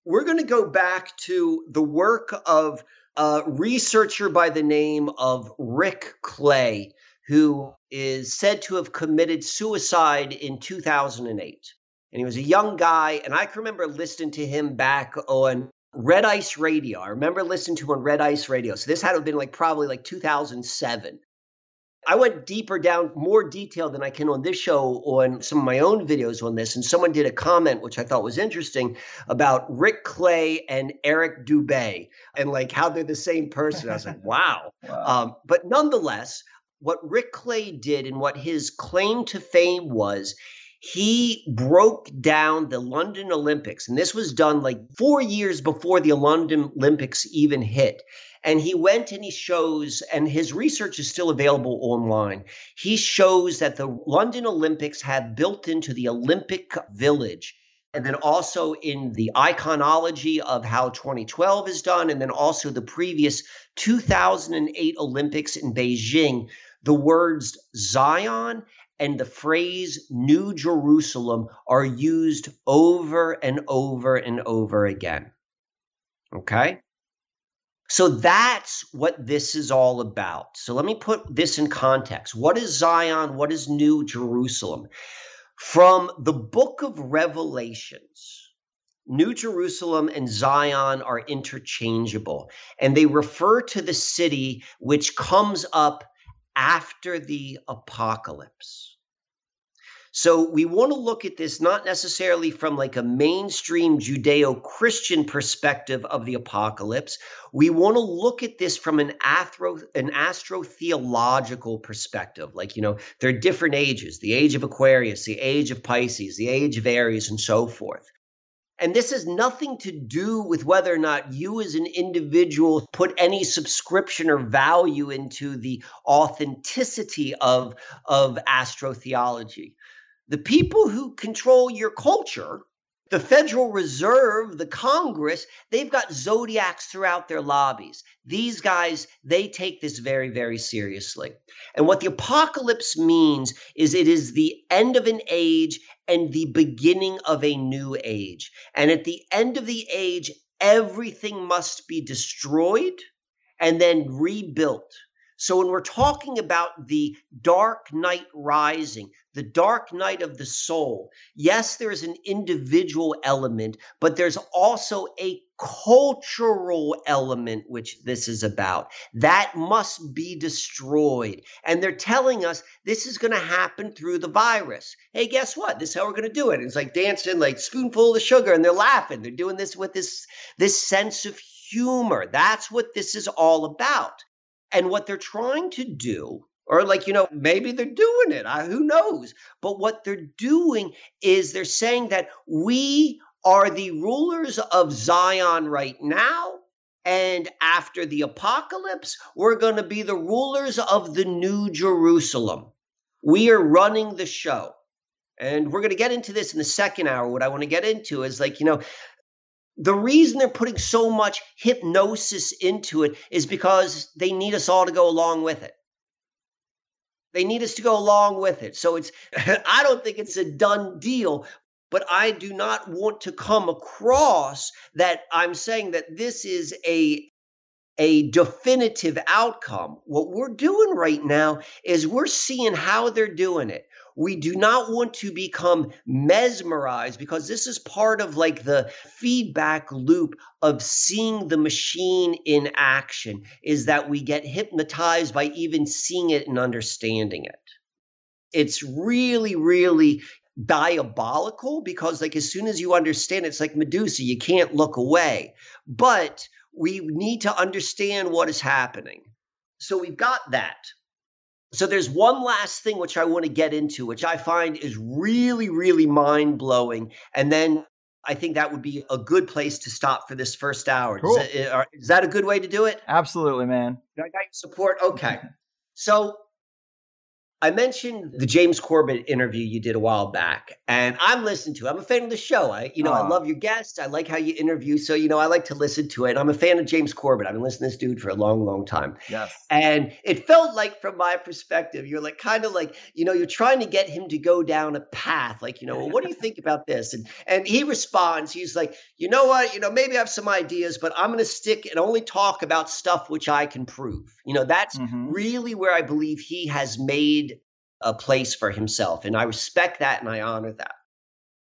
we're going to go back to the work of a researcher by the name of Rick Clay, who is said to have committed suicide in 2008. And he was a young guy. And I can remember listening to him back on Red Ice Radio. I remember listening to him on Red Ice Radio. So this had to have been like probably like 2007. I went deeper down, more detail than I can on this show, on some of my own videos on this. And someone did a comment, which I thought was interesting, about Rick Clay and Eric Dubé and like how they're the same person. I was like, wow. But nonetheless, what Rick Clay did and what his claim to fame was, he broke down the London Olympics, and this was done like 4 years before the London Olympics even hit. And he went and he shows, and his research is still available online, he shows that the London Olympics had built into the Olympic Village, and then also in the iconology of how 2012 is done, and then also the previous 2008 Olympics in Beijing, the words Zion and the phrase New Jerusalem are used over and over and over again. Okay? So that's what this is all about. So let me put this in context. What is Zion? What is New Jerusalem? From the book of Revelations, New Jerusalem and Zion are interchangeable, and they refer to the city which comes up after the apocalypse. So we want to look at this not necessarily from like a mainstream Judeo-Christian perspective of the apocalypse. We want to look at this from an astrotheological perspective. Like, you know, there are different ages, the age of Aquarius, the age of Pisces, the age of Aries, and so forth. And this has nothing to do with whether or not you as an individual put any subscription or value into the authenticity of astrotheology. The people who control your culture, the Federal Reserve, the Congress, they've got zodiacs throughout their lobbies. These guys, they take this very, very seriously. And what the apocalypse means is it is the end of an age and the beginning of a new age. And at the end of the age, everything must be destroyed and then rebuilt. So when we're talking about the Dark Knight Rising, the dark night of the soul, yes, there is an individual element, but there's also a cultural element which this is about. That must be destroyed. And they're telling us this is going to happen through the virus. Hey, guess what? This is how we're going to do it. It's like dancing, like spoonful of sugar, and they're laughing. They're doing this with this sense of humor. That's what this is all about. And what they're trying to do, Or like, you know, maybe they're doing it. Who knows? But what they're doing is they're saying that we are the rulers of Zion right now. And after the apocalypse, we're going to be the rulers of the New Jerusalem. We are running the show. And we're going to get into this in the second hour. What I want to get into is like, you know, the reason they're putting so much hypnosis into it is because they need us all to go along with it. They need us to go along with it. So it's, I don't think it's a done deal, but I do not want to come across that I'm saying that this is a definitive outcome. What we're doing right now is we're seeing how they're doing it. We do not want to become mesmerized because this is part of like the feedback loop of seeing the machine in action, is that we get hypnotized by even seeing it and understanding it. It's really, really diabolical because like as soon as you understand, it's like Medusa, you can't look away. But we need to understand what is happening. So we've got that. So there's one last thing which I want to get into, which I find is really, really mind-blowing. And then I think that would be a good place to stop for this first hour. Cool. Is that a good way to do it? Absolutely, man. I got your support. Okay. So I mentioned the James Corbett interview you did a while back, and I'm listening to it. I'm a fan of the show. I love your guests. I like how you interview. So, you know, I like to listen to it. I'm a fan of James Corbett. I've been listening to this dude for a long, long time. Yes. And it felt like, from my perspective, you're like, kind of like, you know, you're trying to get him to go down a path. Like, you know, well, what do you think about this? And he responds, he's like, you know what, you know, maybe I have some ideas, but I'm going to stick and only talk about stuff which I can prove. You know, that's really where I believe he has made a place for himself. And I respect that and I honor that.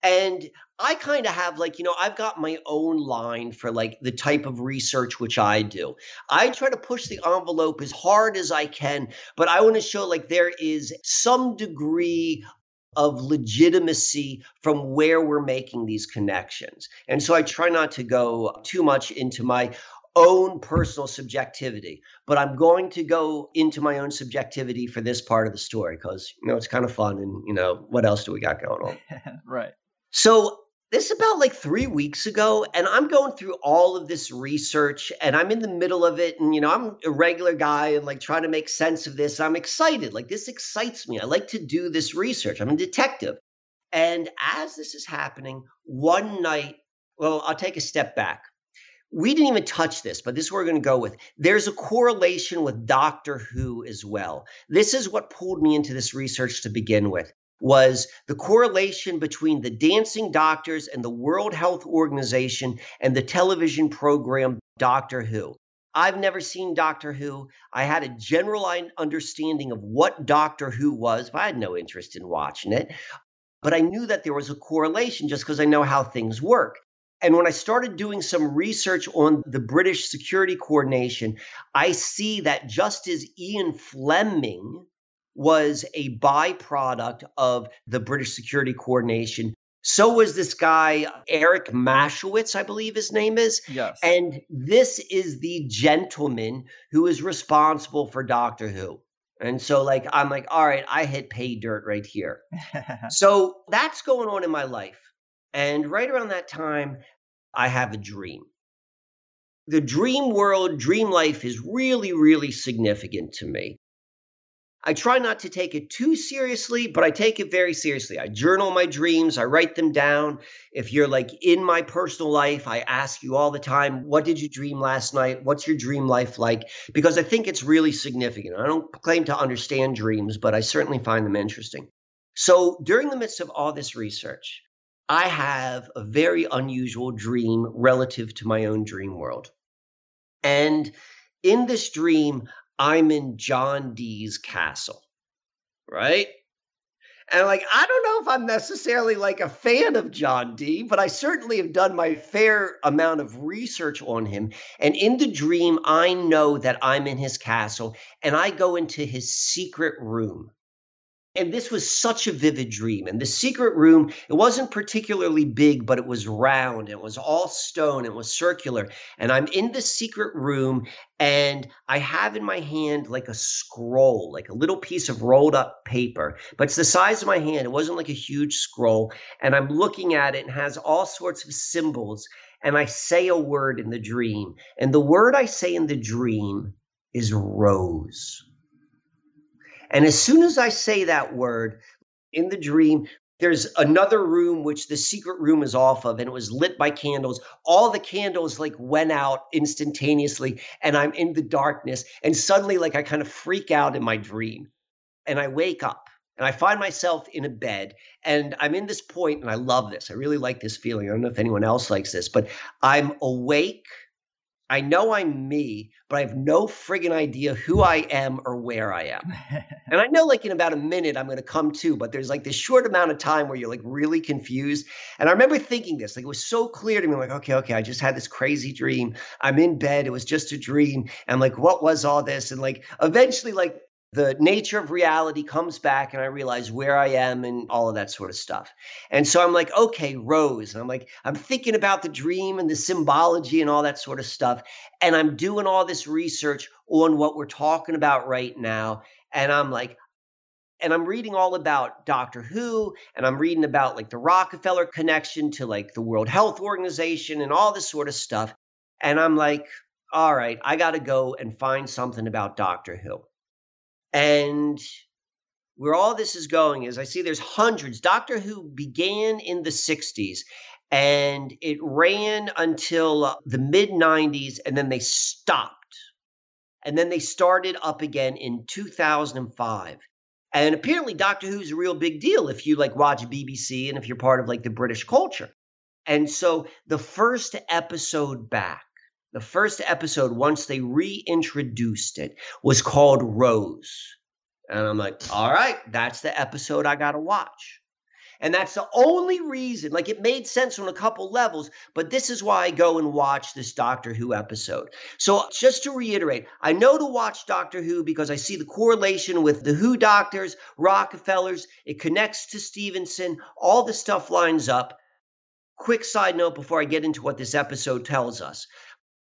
And I kind of have like, you know, I've got my own line for like the type of research which I do. I try to push the envelope as hard as I can, but I want to show like there is some degree of legitimacy from where we're making these connections. And so I try not to go too much into my own personal subjectivity, but I'm going to go into my own subjectivity for this part of the story because, you know, it's kind of fun and, you know, what else do we got going on? Right. So this is about like 3 weeks ago, and I'm going through all of this research and I'm in the middle of it, and, you know, I'm a regular guy and like trying to make sense of this. I'm excited. Like this excites me. I like to do this research. I'm a detective. And as this is happening one night, well, I'll take a step back. We didn't even touch this, but this is where we're going to go with. There's a correlation with Doctor Who as well. This is what pulled me into this research to begin with, was the correlation between the dancing doctors and the World Health Organization and the television program Doctor Who. I've never seen Doctor Who. I had a general understanding of what Doctor Who was, but I had no interest in watching it. But I knew that there was a correlation just because I know how things work. And when I started doing some research on the British Security Coordination, I see that just as Ian Fleming was a byproduct of the British Security Coordination, so was this guy, Eric Mashowitz, I believe his name is. Yes. And this is the gentleman who is responsible for Doctor Who. And so like, I'm like, all right, I hit pay dirt right here. So that's going on in my life. And right around that time, I have a dream. The dream world, dream life is really, really significant to me. I try not to take it too seriously, but I take it very seriously. I journal my dreams. I write them down. If you're like in my personal life, I ask you all the time, what did you dream last night? What's your dream life like? Because I think it's really significant. I don't claim to understand dreams, but I certainly find them interesting. So during the midst of all this research, I have a very unusual dream relative to my own dream world. And in this dream, I'm in John Dee's castle, right? And like, I don't know if I'm necessarily like a fan of John Dee, but I certainly have done my fair amount of research on him. And in the dream, I know that I'm in his castle and I go into his secret room. And this was such a vivid dream. And the secret room, it wasn't particularly big, but it was round. It was all stone. It was circular. And I'm in the secret room, and I have in my hand like a scroll, like a little piece of rolled up paper. But it's the size of my hand. It wasn't like a huge scroll. And I'm looking at it, and it has all sorts of symbols. And I say a word in the dream. And the word I say in the dream is rose. And as soon as I say that word in the dream, there's another room, which the secret room is off of, and it was lit by candles. All the candles like went out instantaneously, and I'm in the darkness. And suddenly, like, I kind of freak out in my dream, and I wake up, and I find myself in a bed, and I'm in this point, and I love this. I really like this feeling. I don't know if anyone else likes this, but I'm awake. I know I'm me, but I have no friggin' idea who I am or where I am. And I know like in about a minute, I'm going to come to, but there's like this short amount of time where you're like really confused. And I remember thinking this, like it was so clear to me, like, okay, I just had this crazy dream. I'm in bed. It was just a dream. And like, what was all this? And like, eventually like the nature of reality comes back, and I realize where I am and all of that sort of stuff. And so I'm like, okay, rose. And I'm like, I'm thinking about the dream and the symbology and all that sort of stuff. And I'm doing all this research on what we're talking about right now. And I'm like, and I'm reading all about Doctor Who, and I'm reading about like the Rockefeller connection to like the World Health Organization and all this sort of stuff. And I'm like, all right, I got to go and find something about Doctor Who. And where all this is going is I see there's hundreds. Doctor Who began in the 60s, and it ran until the mid-90s, and then they stopped. And then they started up again in 2005. And apparently Doctor Who's a real big deal if you like watch BBC and if you're part of like the British culture. And so the first episode back, the first episode, once they reintroduced it, was called Rose. And I'm like, all right, that's the episode I got to watch. And that's the only reason, like it made sense on a couple levels, but this is why I go and watch this Doctor Who episode. So just to reiterate, I know to watch Doctor Who because I see the correlation with the Who doctors, Rockefellers, it connects to Stevenson, all the stuff lines up. Quick side note before I get into what this episode tells us.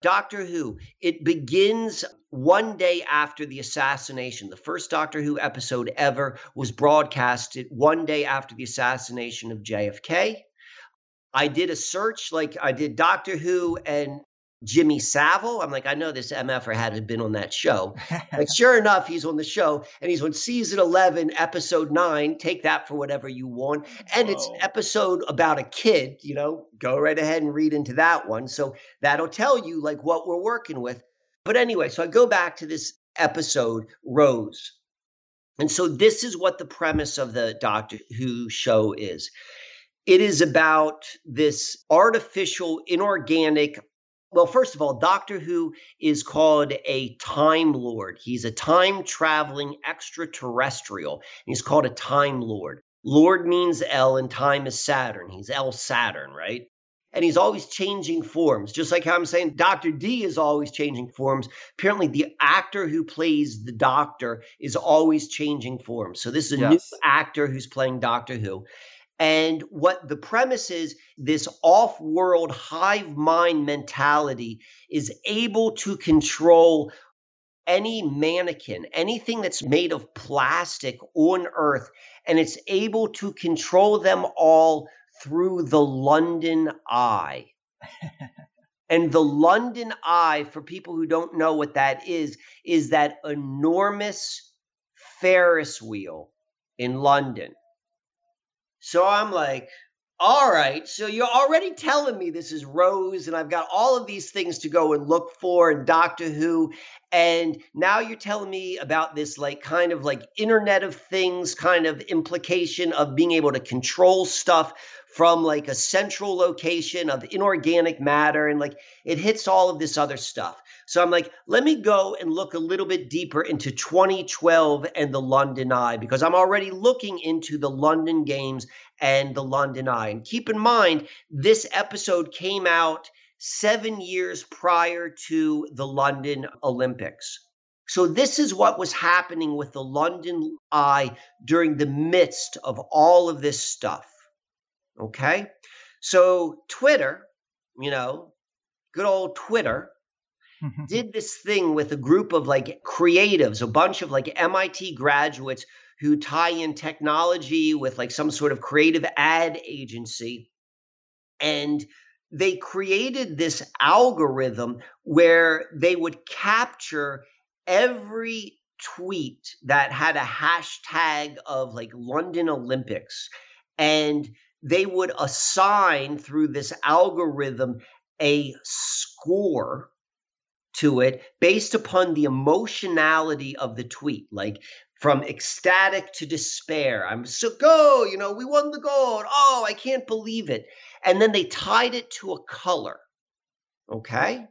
Doctor Who, it begins one day after the assassination. The first Doctor Who episode ever was broadcasted one day after the assassination of JFK. I did a search, like I did Doctor Who and Jimmy Savile. I'm like, I know this MFer had been on that show. Like, sure enough, he's on the show, and he's on season 11, episode 9. Take that for whatever you want. And it's an episode about a kid, you know, go right ahead and read into that one. So that'll tell you like what we're working with. But anyway, so I go back to this episode, Rose. And so this is what the premise of the Doctor Who show is. It is about this artificial, inorganic. Well, first of all, Doctor Who is called a Time Lord. He's a time-traveling extraterrestrial, and he's called a Time Lord. Lord means L, and time is Saturn. He's El Saturn, right? And he's always changing forms, just like how I'm saying Dr. D is always changing forms. Apparently, the actor who plays the Doctor is always changing forms. So this is a new actor who's playing Doctor Who. And what the premise is, this off-world hive mind mentality is able to control any mannequin, anything that's made of plastic on Earth, and it's able to control them all through the London Eye. And the London Eye, for people who don't know what that is that enormous Ferris wheel in London. So I'm like, all right, so you're already telling me this is Rose, and I've got all of these things to go and look for in Doctor Who, and now you're telling me about this like kind of like Internet of Things kind of implication of being able to control stuff from like a central location of inorganic matter, and like it hits all of this other stuff. So I'm like, let me go and look a little bit deeper into 2012 and the London Eye, because I'm already looking into the London Games and the London Eye. And keep in mind, this episode came out 7 years prior to the London Olympics. So this is what was happening with the London Eye during the midst of all of this stuff. Okay? So Twitter, you know, good old Twitter, did this thing with a group of like creatives, a bunch of like MIT graduates who tie in technology with like some sort of creative ad agency. And they created this algorithm where they would capture every tweet that had a hashtag of like London Olympics, and they would assign through this algorithm a score to it based upon the emotionality of the tweet, like from ecstatic to despair. I'm so go, you know, we won the gold. Oh, I can't believe it. And then they tied it to a color. Okay.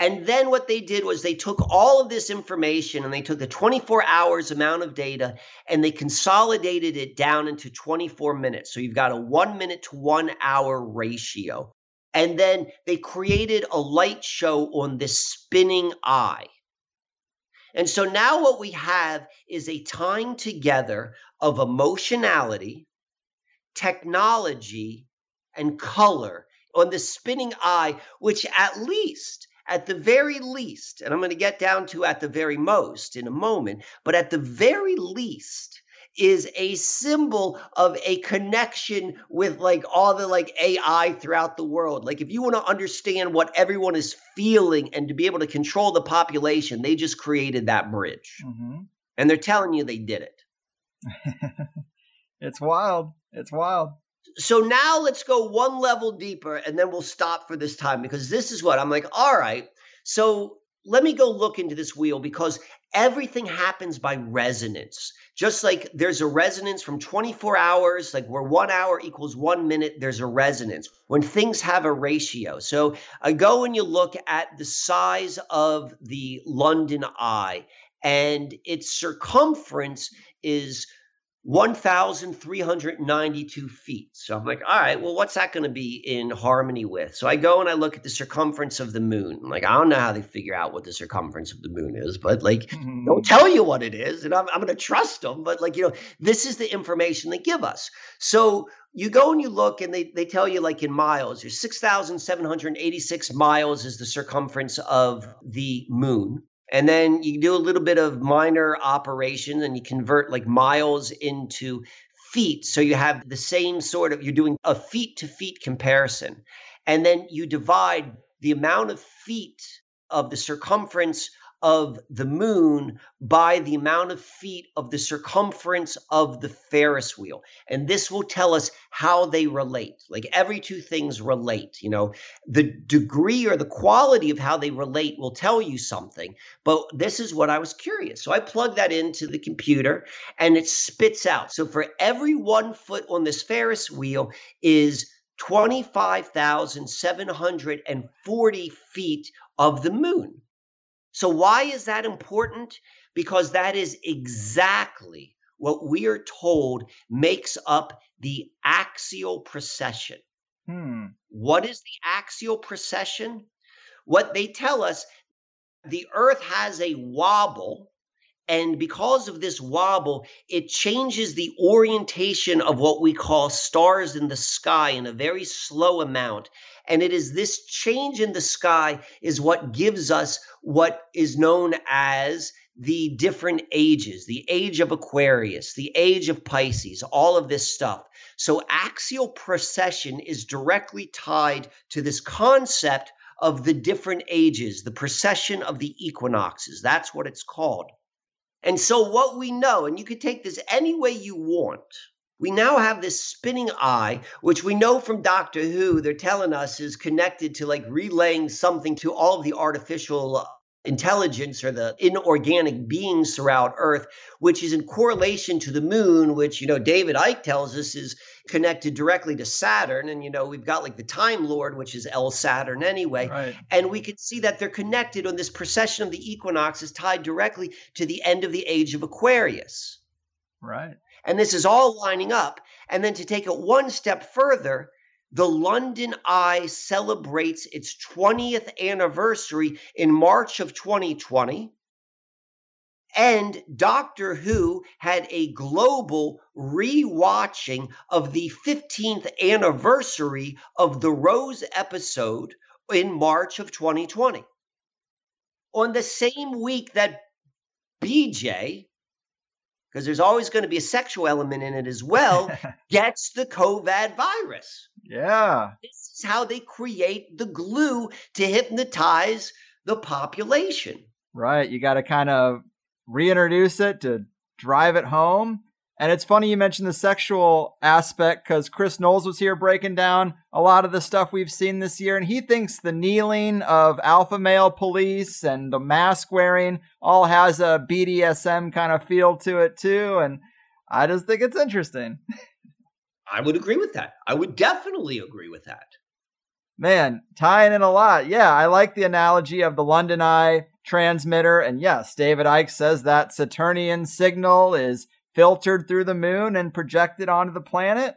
And then what they did was they took all of this information and they took the 24 hours amount of data and they consolidated it down into 24 minutes. So you've got a 1 minute to 1 hour ratio. And then they created a light show on this spinning eye. And so now what we have is a tying together of emotionality, technology, and color on the spinning eye, which at the very least, and I'm going to get down to at the very most in a moment, but at the very least is a symbol of a connection with like all the like AI throughout the world. Like if you want to understand what everyone is feeling and to be able to control the population, they just created that bridge. Mm-hmm. And they're telling you they did it. It's wild. It's wild. So now let's go one level deeper and then we'll stop for this time, because this is what I'm like, all right, so let me go look into this wheel, because everything happens by resonance. Just like there's a resonance from 24 hours, like where 1 hour equals 1 minute, there's a resonance when things have a ratio. So I go and you look at the size of the London Eye, and its circumference is 1,392 feet. So I'm like, all right, well, what's that going to be in harmony with? So I go and I look at the circumference of the moon. I'm like, I don't know how they figure out what the circumference of the moon is, but like, they'll tell you what it is and I'm going to trust them. But like, you know, this is the information they give us. So you go and you look and they tell you like in miles, there's 6,786 miles is the circumference of the moon. And then you do a little bit of minor operation and you convert like miles into feet. So you have the same sort of, you're doing a feet to feet comparison. And then you divide the amount of feet of the circumference of the moon by the amount of feet of the circumference of the Ferris wheel. And this will tell us how they relate. Like every two things relate, you know, the degree or the quality of how they relate will tell you something. But this is what I was curious. So I plug that into the computer and it spits out. So for every 1 foot on this Ferris wheel is 25,740 feet of the moon. So why is that important? Because that is exactly what we are told makes up the axial precession. What is the axial precession? What they tell us, the Earth has a wobble, and because of this wobble, it changes the orientation of what we call stars in the sky in a very slow amount. And it is this change in the sky is what gives us what is known as the different ages, the age of Aquarius, the age of Pisces, all of this stuff. So axial precession is directly tied to this concept of the different ages, the precession of the equinoxes. That's what it's called. And so what we know, and you could take this any way you want, we now have this spinning eye, which we know from Doctor Who, they're telling us is connected to like relaying something to all of the artificial intelligence or the inorganic beings throughout Earth, which is in correlation to the moon, which, you know, David Icke tells us is connected directly to Saturn. And, you know, we've got like the Time Lord, which is El Saturn anyway. Right. And we can see that they're connected on this precession of the equinox is tied directly to the end of the age of Aquarius. Right. And this is all lining up. And then to take it one step further, the London Eye celebrates its 20th anniversary in March of 2020. And Doctor Who had a global rewatching of the 15th anniversary of the Rose episode in March of 2020. On the same week that BJ, because there's always going to be a sexual element in it as well, gets the COVID virus. Yeah. This is how they create the glue to hypnotize the population. Right. You got to kind of reintroduce it to drive it home. And it's funny you mentioned the sexual aspect because Chris Knowles was here breaking down a lot of the stuff we've seen this year. And he thinks the kneeling of alpha male police and the mask wearing all has a BDSM kind of feel to it too. And I just think it's interesting. I would agree with that. I would definitely agree with that. Man, tying in a lot. Yeah, I like the analogy of the London Eye transmitter. And yes, David Icke says that Saturnian signal is filtered through the moon and projected onto the planet.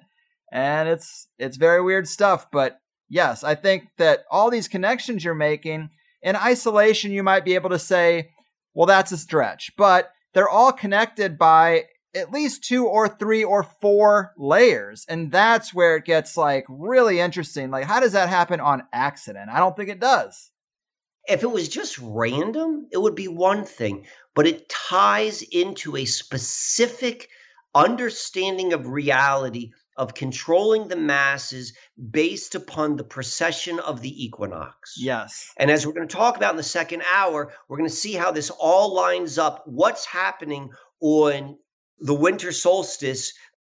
And it's very weird stuff. But yes, I think that all these connections you're making, in isolation, you might be able to say, well, that's a stretch. But they're all connected by at least 2 or 3 or 4 layers. And that's where it gets like really interesting. Like, how does that happen on accident? I don't think it does. If it was just random, it would be one thing, but it ties into a specific understanding of reality, of controlling the masses based upon the precession of the equinox. Yes. And as we're going to talk about in the second hour, we're going to see how this all lines up, what's happening on the winter solstice,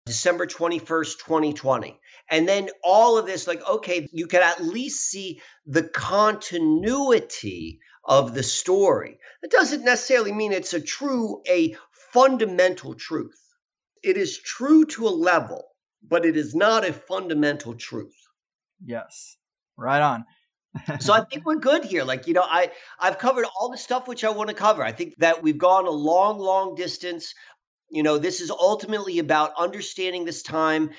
December 21st, 2020. And then all of this, like, okay, you can at least see the continuity of the story. It doesn't necessarily mean it's a fundamental truth. It is true to a level, but it is not a fundamental truth. Yes. Right on. So I think we're good here. Like, you know, I've covered all the stuff which I want to cover. I think that we've gone a long, long distance. You know, this is ultimately about understanding this time.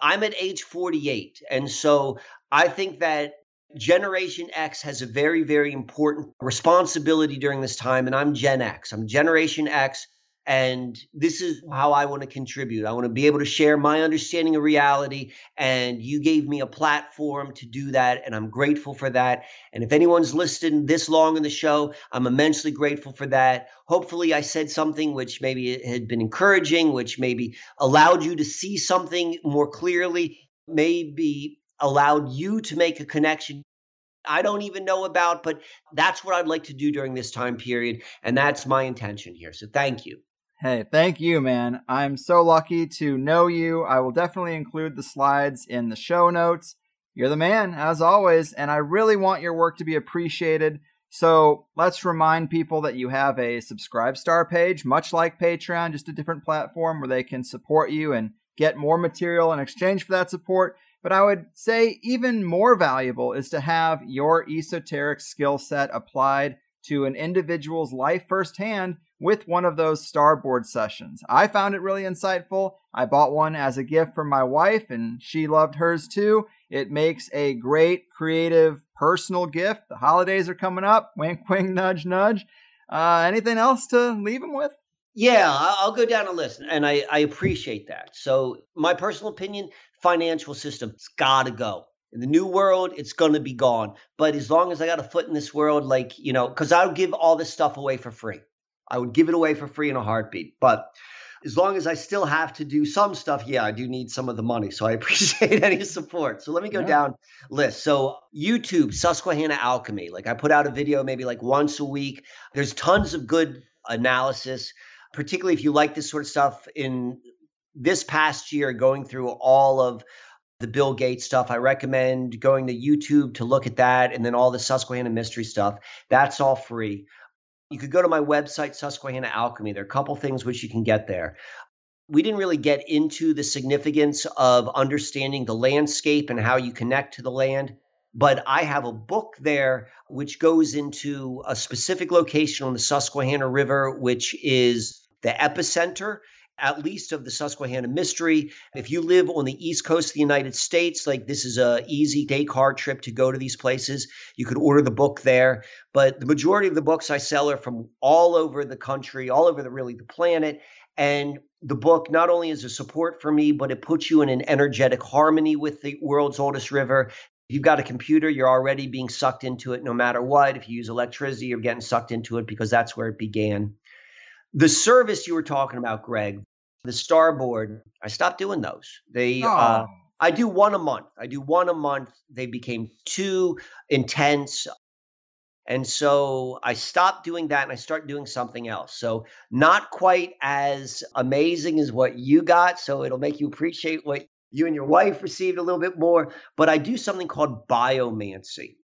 I'm at age 48, and so I think that Generation X has a very, very important responsibility during this time, and I'm Gen X. I'm Generation X, and this is how I want to contribute. I want to be able to share my understanding of reality, and you gave me a platform to do that, and I'm grateful for that. And if anyone's listened this long in the show, I'm immensely grateful for that. Hopefully I said something which maybe had been encouraging, which maybe allowed you to see something more clearly, maybe allowed you to make a connection I don't even know about, but that's what I'd like to do during this time period. And that's my intention here. So thank you. Hey, thank you, man. I'm so lucky to know you. I will definitely include the slides in the show notes. You're the man, as always, and I really want your work to be appreciated. So let's remind people that you have a Subscribestar page, much like Patreon, just a different platform where they can support you and get more material in exchange for that support. But I would say even more valuable is to have your esoteric skill set applied to an individual's life firsthand with one of those Starboard sessions. I found it really insightful. I bought one as a gift from my wife, and she loved hers too. It makes a great creative personal gift. The holidays are coming up. Wink, wink, nudge, nudge. Anything else to leave them with? Yeah, I'll go down a list, and I appreciate that. So my personal opinion, financial system, it's got to go. In the new world, it's going to be gone. But as long as I got a foot in this world, like, you know, because I would give all this stuff away for free. I would give it away for free in a heartbeat. But as long as I still have to do some stuff, yeah, I do need some of the money. So I appreciate any support. So let me go down list. So YouTube, Susquehanna Alchemy. Like, I put out a video maybe like once a week. There's tons of good analysis, particularly if you like this sort of stuff. In this past year, going through all of the Bill Gates stuff, I recommend going to YouTube to look at that. And then all the Susquehanna mystery stuff. That's all free. You could go to my website, Susquehanna Alchemy. There are a couple things which you can get there. We didn't really get into the significance of understanding the landscape and how you connect to the land, but I have a book there which goes into a specific location on the Susquehanna River, which is the epicenter. at least of the Susquehanna mystery. If you live on the East Coast of the United States, like this is an easy day car trip to go to these places. You could order the book there. But the majority of the books I sell are from all over the country, all over the planet. And the book not only is a support for me, but it puts you in an energetic harmony with the world's oldest river. If you've got a computer, you're already being sucked into it no matter what. If you use electricity, you're getting sucked into it because that's where it began. The service you were talking about, Greg, the Starboard, I stopped doing those. I do one a month. They became too intense. And so I stopped doing that and I started doing something else. So not quite as amazing as what you got. So it'll make you appreciate what you and your wife received a little bit more, but I do something called biomancy.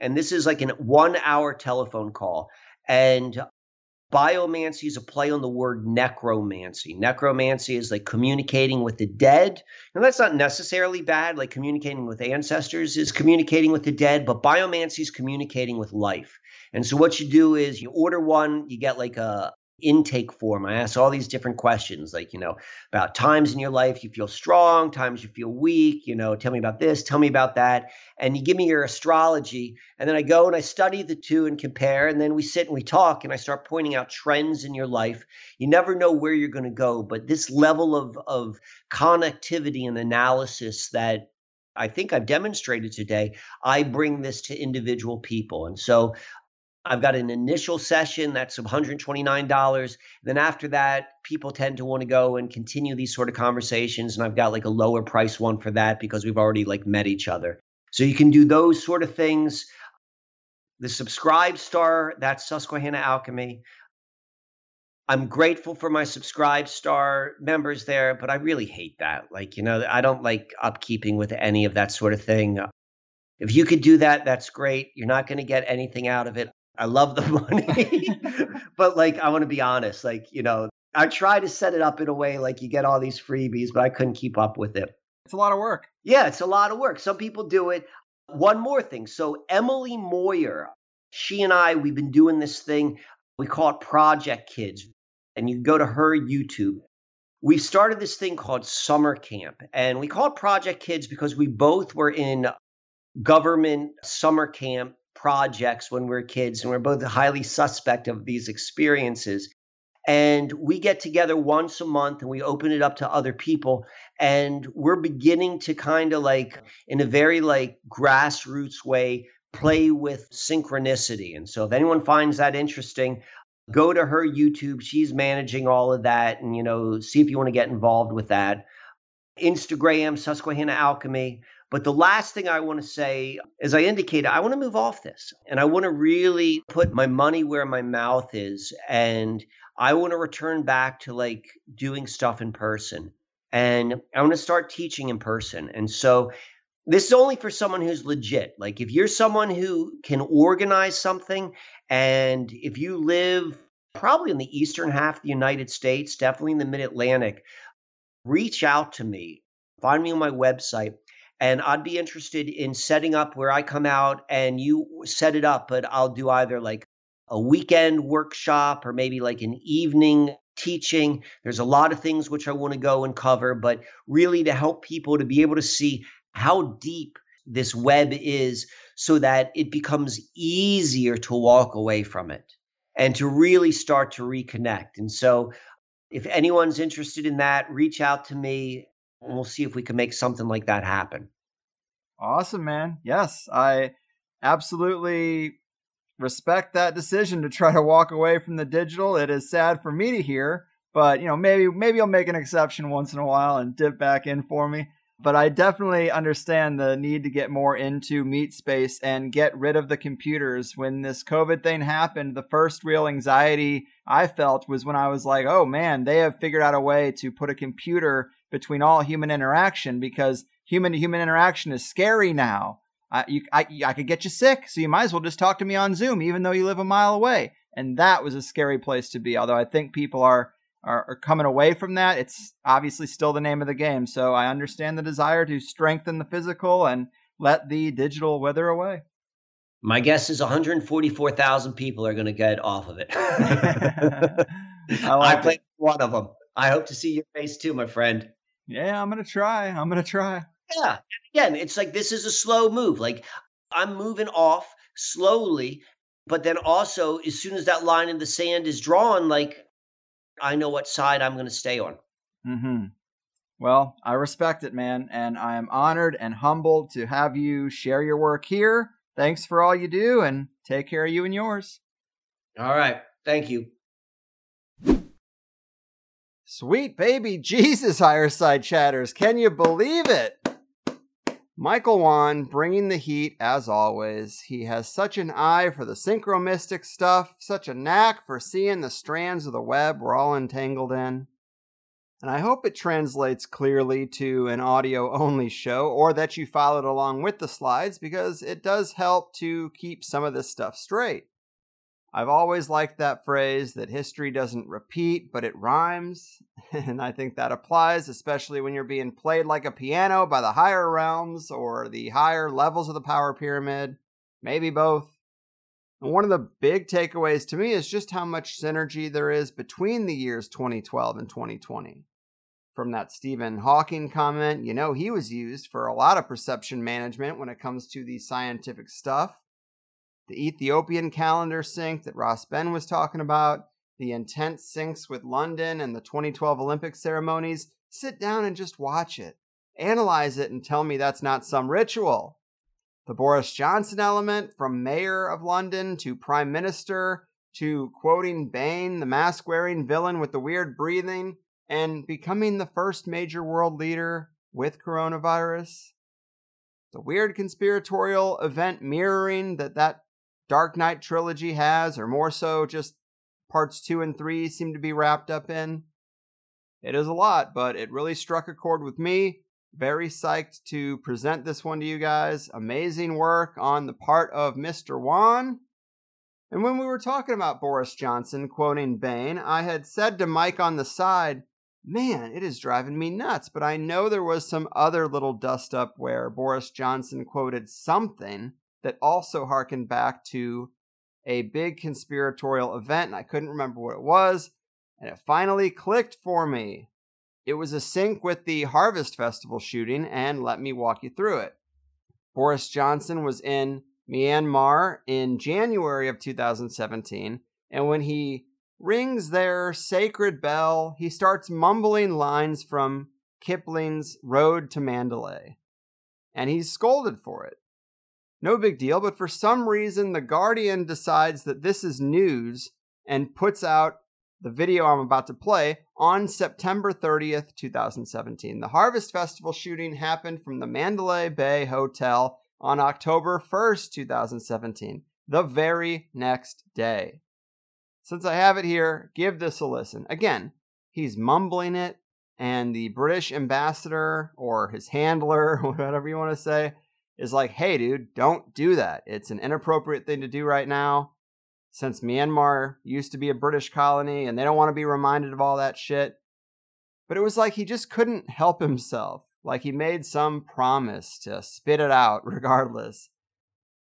And this is like a 1-hour telephone call. And biomancy is a play on the word necromancy. Necromancy is like communicating with the dead. And that's not necessarily bad. Like communicating with ancestors is communicating with the dead, but biomancy is communicating with life. And so what you do is you order one, you get like a intake form. I ask all these different questions, like, about times in your life you feel strong, times you feel weak, tell me about this, tell me about that. And you give me your astrology. And then I go and I study the two and compare. And then we sit and we talk and I start pointing out trends in your life. You never know where you're going to go, but this level of connectivity and analysis that I think I've demonstrated today, I bring this to individual people. And so I've got an initial session that's $129. Then after that, people tend to want to go and continue these sort of conversations. And I've got like a lower price one for that because we've already like met each other. So you can do those sort of things. The Subscribe Star, that's Susquehanna Alchemy. I'm grateful for my Subscribe Star members there, but I really hate that. I don't like upkeeping with any of that sort of thing. If you could do that, that's great. You're not going to get anything out of it. I love the money, but I want to be honest, I try to set it up in a way you get all these freebies, but I couldn't keep up with it. It's a lot of work. Yeah, it's a lot of work. Some people do it. One more thing. So Emily Moyer, she and I, we've been doing this thing. We call it Project Kids, and you go to her YouTube. We've started this thing called Summer Camp, and we call it Project Kids because we both were in government summer camp projects when we're kids, and we're both highly suspect of these experiences. And we get together once a month and we open it up to other people. And we're beginning to kind of in a very grassroots way, play with synchronicity. And so if anyone finds that interesting, go to her YouTube. She's managing all of that. And, see if you want to get involved with that. Instagram, Susquehanna Alchemy. But the last thing I want to say, as I indicated, I want to move off this and I want to really put my money where my mouth is. And I want to return back to doing stuff in person, and I want to start teaching in person. And so this is only for someone who's legit. If you're someone who can organize something, and if you live probably in the eastern half of the United States, definitely in the mid-Atlantic, reach out to me, find me on my website. And I'd be interested in setting up where I come out and you set it up, but I'll do either a weekend workshop or maybe an evening teaching. There's a lot of things which I want to go and cover, but really to help people to be able to see how deep this web is so that it becomes easier to walk away from it and to really start to reconnect. And so if anyone's interested in that, reach out to me. And we'll see if we can make something like that happen. Awesome, man. Yes, I absolutely respect that decision to try to walk away from the digital. It is sad for me to hear, but maybe you'll make an exception once in a while and dip back in for me. But I definitely understand the need to get more into meet space and get rid of the computers. When this COVID thing happened, the first real anxiety I felt was when I was like, oh man, they have figured out a way to put a computer between all human interaction, because human to human interaction is scary now. I could get you sick, so you might as well just talk to me on Zoom, even though you live a mile away. And that was a scary place to be. Although I think people are coming away from that. It's obviously still the name of the game. So I understand the desire to strengthen the physical and let the digital wither away. My guess is 144,000 people are going to get off of it. I played one of them. I hope to see your face too, my friend. Yeah, I'm going to try. I'm going to try. Yeah. Again, it's like this is a slow move. Like I'm moving off slowly, but then also as soon as that line in the sand is drawn, like I know what side I'm going to stay on. Mm-hmm. Well, I respect it, man. And I am honored and humbled to have you share your work here. Thanks for all you do, and take care of you and yours. All right. Thank you. Sweet baby Jesus, Higher Side Chatters. Can you believe it? Michael Wann bringing the heat as always. He has such an eye for the synchromistic stuff, such a knack for seeing the strands of the web we're all entangled in. And I hope it translates clearly to an audio-only show, or that you followed along with the slides, because it does help to keep some of this stuff straight. I've always liked that phrase that history doesn't repeat, but it rhymes. And I think that applies, especially when you're being played like a piano by the higher realms or the higher levels of the power pyramid, maybe both. One of the big takeaways to me is just how much synergy there is between the years 2012 and 2020. From that Stephen Hawking comment, you know, he was used for a lot of perception management when it comes to the scientific stuff. The Ethiopian calendar sync that Ross Ben was talking about, the intense syncs with London and the 2012 Olympic ceremonies. Sit down and just watch it. Analyze it and tell me that's not some ritual. The Boris Johnson element, from mayor of London to prime minister to quoting Bane, the mask-wearing villain with the weird breathing, and becoming the first major world leader with coronavirus. The weird conspiratorial event mirroring that Dark Knight trilogy has, or more so just parts 2 and 3 seem to be wrapped up in. It is a lot, but it really struck a chord with me. Very psyched to present this one to you guys. Amazing work on the part of Mr. Wann. And when we were talking about Boris Johnson quoting Bane, I had said to Mike on the side, man, it is driving me nuts, but I know there was some other little dust up where Boris Johnson quoted something that also harkened back to a big conspiratorial event, and I couldn't remember what it was, and it finally clicked for me. It was a sync with the Harvest Festival shooting, and let me walk you through it. Boris Johnson was in Myanmar in January of 2017, and when he rings their sacred bell, he starts mumbling lines from Kipling's Road to Mandalay, and he's scolded for it. No big deal, but for some reason, The Guardian decides that this is news and puts out the video I'm about to play on September 30th, 2017. The Harvest Festival shooting happened from the Mandalay Bay Hotel on October 1st, 2017, the very next day. Since I have it here, give this a listen. Again, he's mumbling it, and the British ambassador, or his handler, whatever you want to say, is like, hey, dude, don't do that. It's an inappropriate thing to do right now. Since Myanmar used to be a British colony and they don't want to be reminded of all that shit. But it was like he just couldn't help himself. Like he made some promise to spit it out regardless.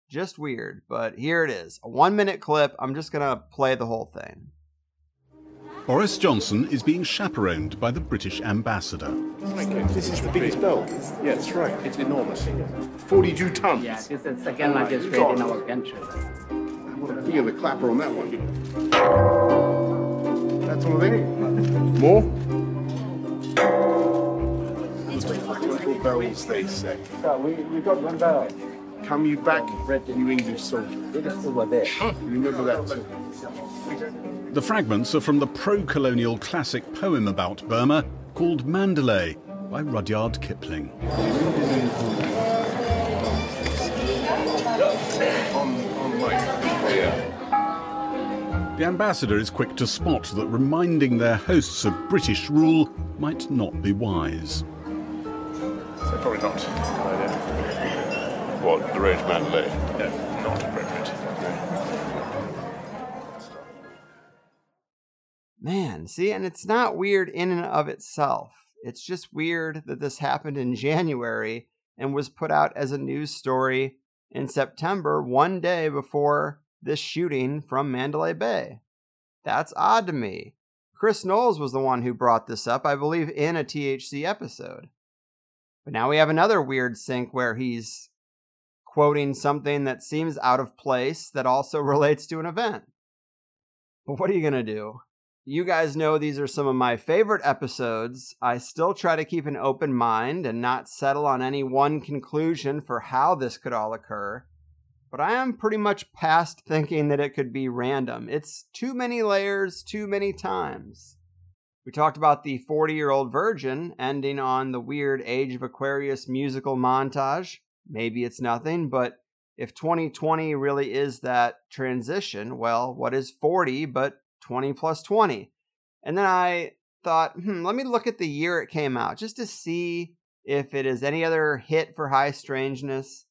Just weird, but here it is. A 1-minute clip. I'm just going to play the whole thing. Boris Johnson is being chaperoned by the British ambassador. This is the biggest bell. Yeah, that's right. It's enormous. 42 tons. Yeah, it's the second largest trade in our country. I want to feel the clapper on that one. That's all I need. More? It's 24 bells, they say. So we got one bell. Come you back, you English soldiers. You remember that too. The fragments are from the pro-colonial classic poem about Burma called Mandalay by Rudyard Kipling. The ambassador is quick to spot that reminding their hosts of British rule might not be wise. So probably not. What, the road to Mandalay? No, not appropriate. Man, see, and it's not weird in and of itself. It's just weird that this happened in January and was put out as a news story in September, one day before this shooting from Mandalay Bay. That's odd to me. Chris Knowles was the one who brought this up, I believe, in a THC episode. But now we have another weird sync where he's quoting something that seems out of place that also relates to an event. But what are you going to do? You guys know these are some of my favorite episodes. I still try to keep an open mind and not settle on any one conclusion for how this could all occur. But I am pretty much past thinking that it could be random. It's too many layers, too many times. We talked about the 40-year-old virgin ending on the weird Age of Aquarius musical montage. Maybe it's nothing, but if 2020 really is that transition, well, what is 40 but 20 plus 20? And then I thought, let me look at the year it came out just to see if it is any other hit for High Strangeness.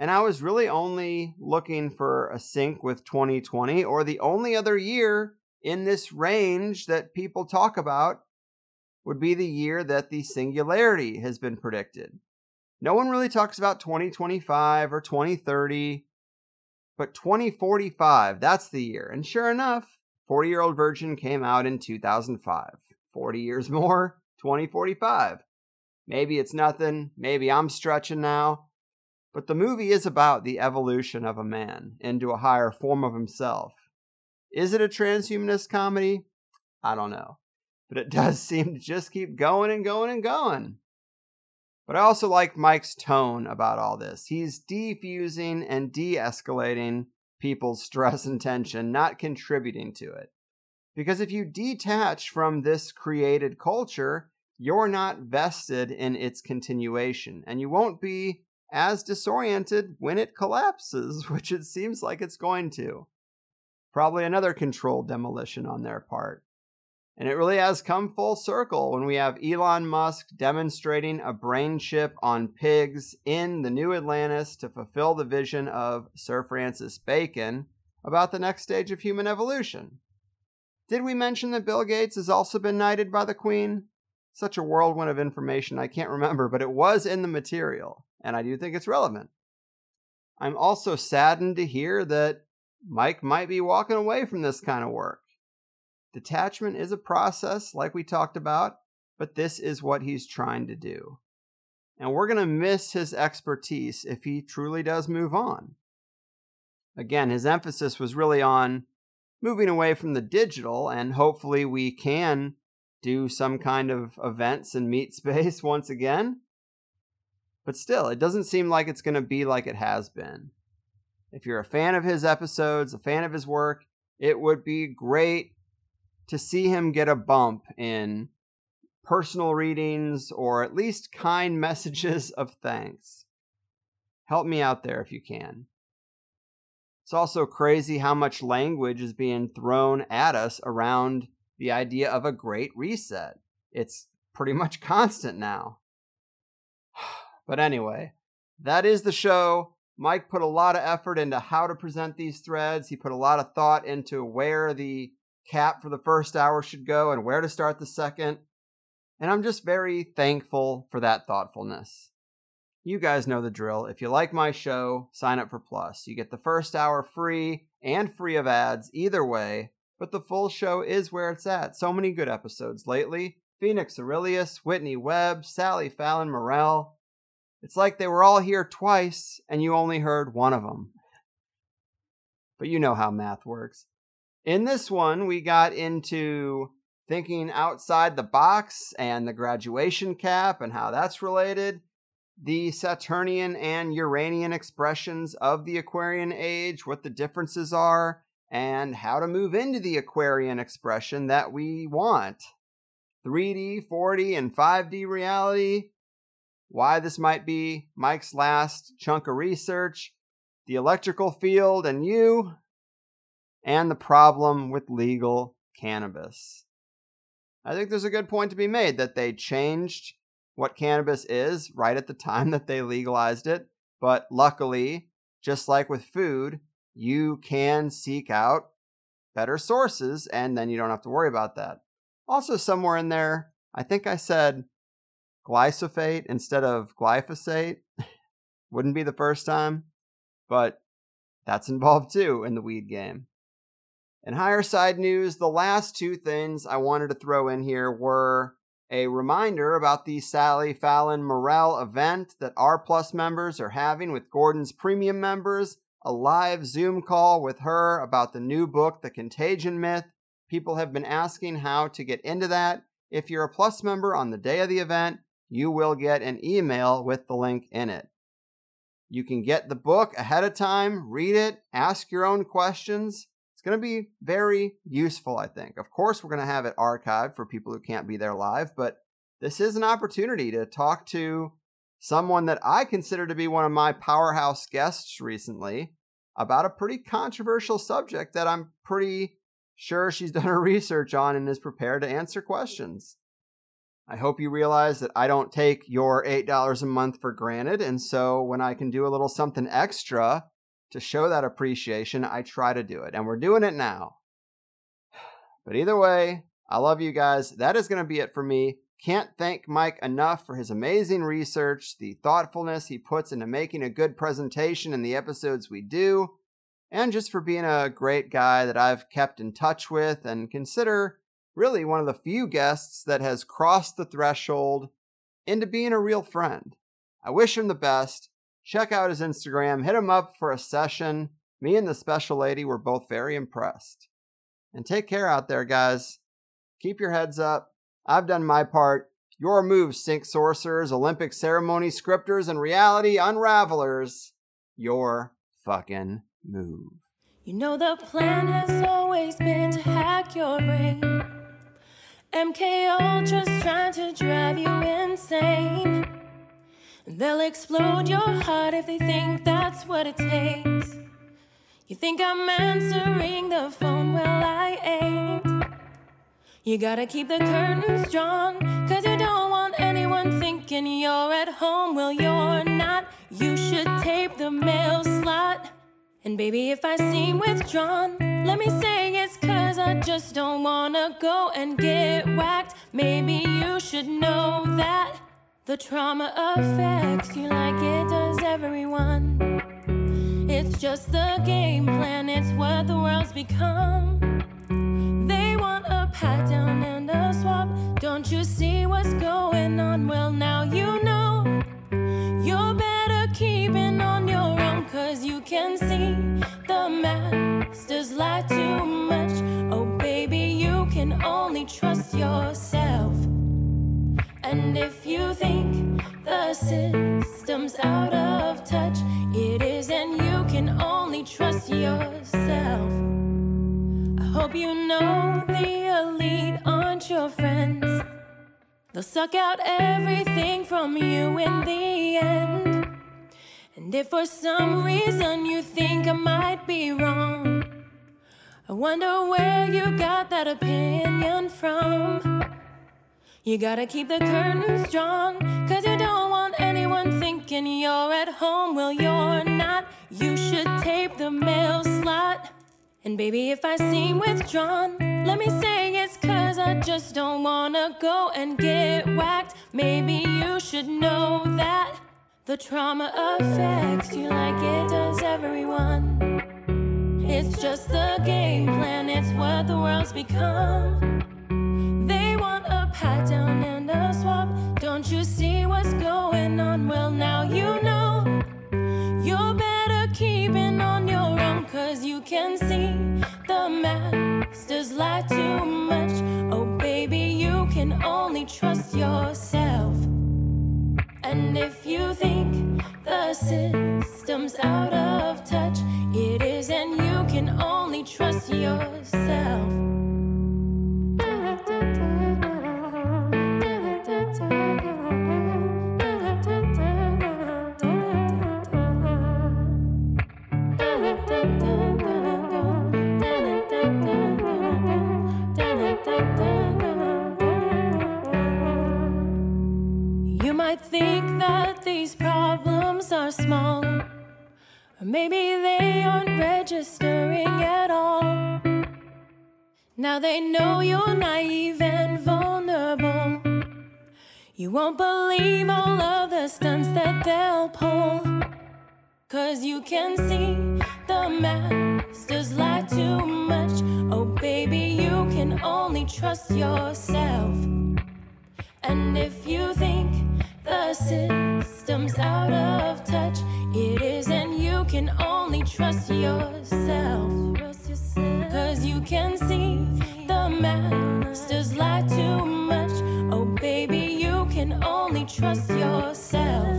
And I was really only looking for a sync with 2020 or the only other year in this range that people talk about would be the year that the singularity has been predicted. No one really talks about 2025 or 2030, but 2045, that's the year. And sure enough, 40-Year-Old Virgin came out in 2005. 40 years more, 2045. Maybe it's nothing. Maybe I'm stretching now. But the movie is about the evolution of a man into a higher form of himself. Is it a transhumanist comedy? I don't know. But it does seem to just keep going and going and going. But I also like Mike's tone about all this. He's defusing and de-escalating people's stress and tension, not contributing to it. Because if you detach from this created culture, you're not vested in its continuation, and you won't be as disoriented when it collapses, which it seems like it's going to. Probably another controlled demolition on their part. And it really has come full circle when we have Elon Musk demonstrating a brain chip on pigs in the New Atlantis to fulfill the vision of Sir Francis Bacon about the next stage of human evolution. Did we mention that Bill Gates has also been knighted by the Queen? Such a whirlwind of information I can't remember, but it was in the material. And I do think it's relevant. I'm also saddened to hear that Mike might be walking away from this kind of work. Detachment is a process, like we talked about, but this is what he's trying to do. And we're going to miss his expertise if he truly does move on. Again, his emphasis was really on moving away from the digital, and hopefully we can do some kind of events and meet space once again. But still, it doesn't seem like it's going to be like it has been. If you're a fan of his episodes, a fan of his work, it would be great to see him get a bump in personal readings or at least kind messages of thanks. Help me out there if you can. It's also crazy how much language is being thrown at us around the idea of a great reset. It's pretty much constant now. But anyway, that is the show. Mike put a lot of effort into how to present these threads. He put a lot of thought into where the cap for the first hour should go and where to start the second. And I'm just very thankful for that thoughtfulness. You guys know the drill. If you like my show, sign up for Plus. You get the first hour free and free of ads either way, but the full show is where it's at. So many good episodes lately. Phoenix Aurelius, Whitney Webb, Sally Fallon Morell. It's like they were all here twice, and you only heard one of them. But you know how math works. In this one, we got into thinking outside the box and the graduation cap and how that's related, the Saturnian and Uranian expressions of the Aquarian age, what the differences are, and how to move into the Aquarian expression that we want. 3D, 4D, and 5D reality. Why this might be Mike's last chunk of research, the electrical field and you, and the problem with legal cannabis. I think there's a good point to be made that they changed what cannabis is right at the time that they legalized it. But luckily, just like with food, you can seek out better sources and then you don't have to worry about that. Also, somewhere in there, I think I said glyphosate instead of glyphosate. Wouldn't be the first time, but that's involved too in the weed game. In Higher Side News, the last two things I wanted to throw in here were a reminder about the Sally Fallon Morrell event that R Plus members are having with Gordon's premium members, a live Zoom call with her about the new book, The Contagion Myth. People have been asking how to get into that. If you're a Plus member on the day of the event, you will get an email with the link in it. You can get the book ahead of time, read it, ask your own questions. It's going to be very useful, I think. Of course, we're going to have it archived for people who can't be there live, but this is an opportunity to talk to someone that I consider to be one of my powerhouse guests recently about a pretty controversial subject that I'm pretty sure she's done her research on and is prepared to answer questions. I hope you realize that I don't take your $8 a month for granted, and so when I can do a little something extra to show that appreciation, I try to do it, and we're doing it now. But either way, I love you guys. That is going to be it for me. Can't thank Mike enough for his amazing research, the thoughtfulness he puts into making a good presentation in the episodes we do, and just for being a great guy that I've kept in touch with and consider really one of the few guests that has crossed the threshold into being a real friend. I wish him the best. Check out his Instagram. Hit him up for a session. Me and the special lady were both very impressed. And take care out there, guys. Keep your heads up. I've done my part. Your moves, Sync Sorcerers, Olympic Ceremony Scripters, and Reality Unravelers. Your fucking move. You know the plan has always been to hack your brain. MK Ultra's trying to drive you insane. They'll explode your heart if they think that's what it takes. You think I'm answering the phone? Well, I ain't. You gotta keep the curtains drawn, cause you don't want anyone thinking you're at home. Well, you're not. You should tape the mail slot. And baby, if I seem withdrawn, let me say it's cause I just don't wanna go and get whacked. Maybe you should know that the trauma affects you like it does everyone. It's just the game plan, it's what the world's become. They want a pat down and a swap. Don't you see what's going on? Well, now you know. You're better keeping on your own, cause you can see the masters lie too much. Oh baby, you can only trust yourself. And if you think the system's out of touch, it isn't. You can only trust yourself. I hope you know the elite aren't your friends. They'll suck out everything from you in the end. And if for some reason you think I might be wrong, I wonder where you got that opinion from. You gotta keep the curtains drawn, cause you don't want anyone thinking you're at home. Well, you're not. You should tape the mail slot. And baby, if I seem withdrawn, let me say it's cause I just don't wanna go and get whacked. Maybe you should know that the trauma affects you like it does everyone. It's just the game plan, it's what the world's become. Pat down and a swap. Don't you see what's going on? Well, now you know. You're better keeping on your own, cause you can see the masters lie too much. Oh baby, you can only trust yourself. And if you think the system's out of touch, it isn't. You can only trust yourself. I think that these problems are small, or maybe they aren't registering at all. Now they know you're naive and vulnerable. You won't believe all of the stunts that they'll pull, cause you can see the the masters lie too much. Oh baby, you can only trust yourself. And if you think the system's out of touch, it isn't. You can only trust yourself. Cause you can see the masters lie too much. Oh baby, you can only trust yourself.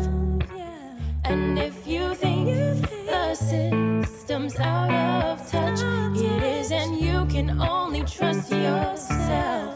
And if you think the system's out of touch, it isn't. You can only trust yourself.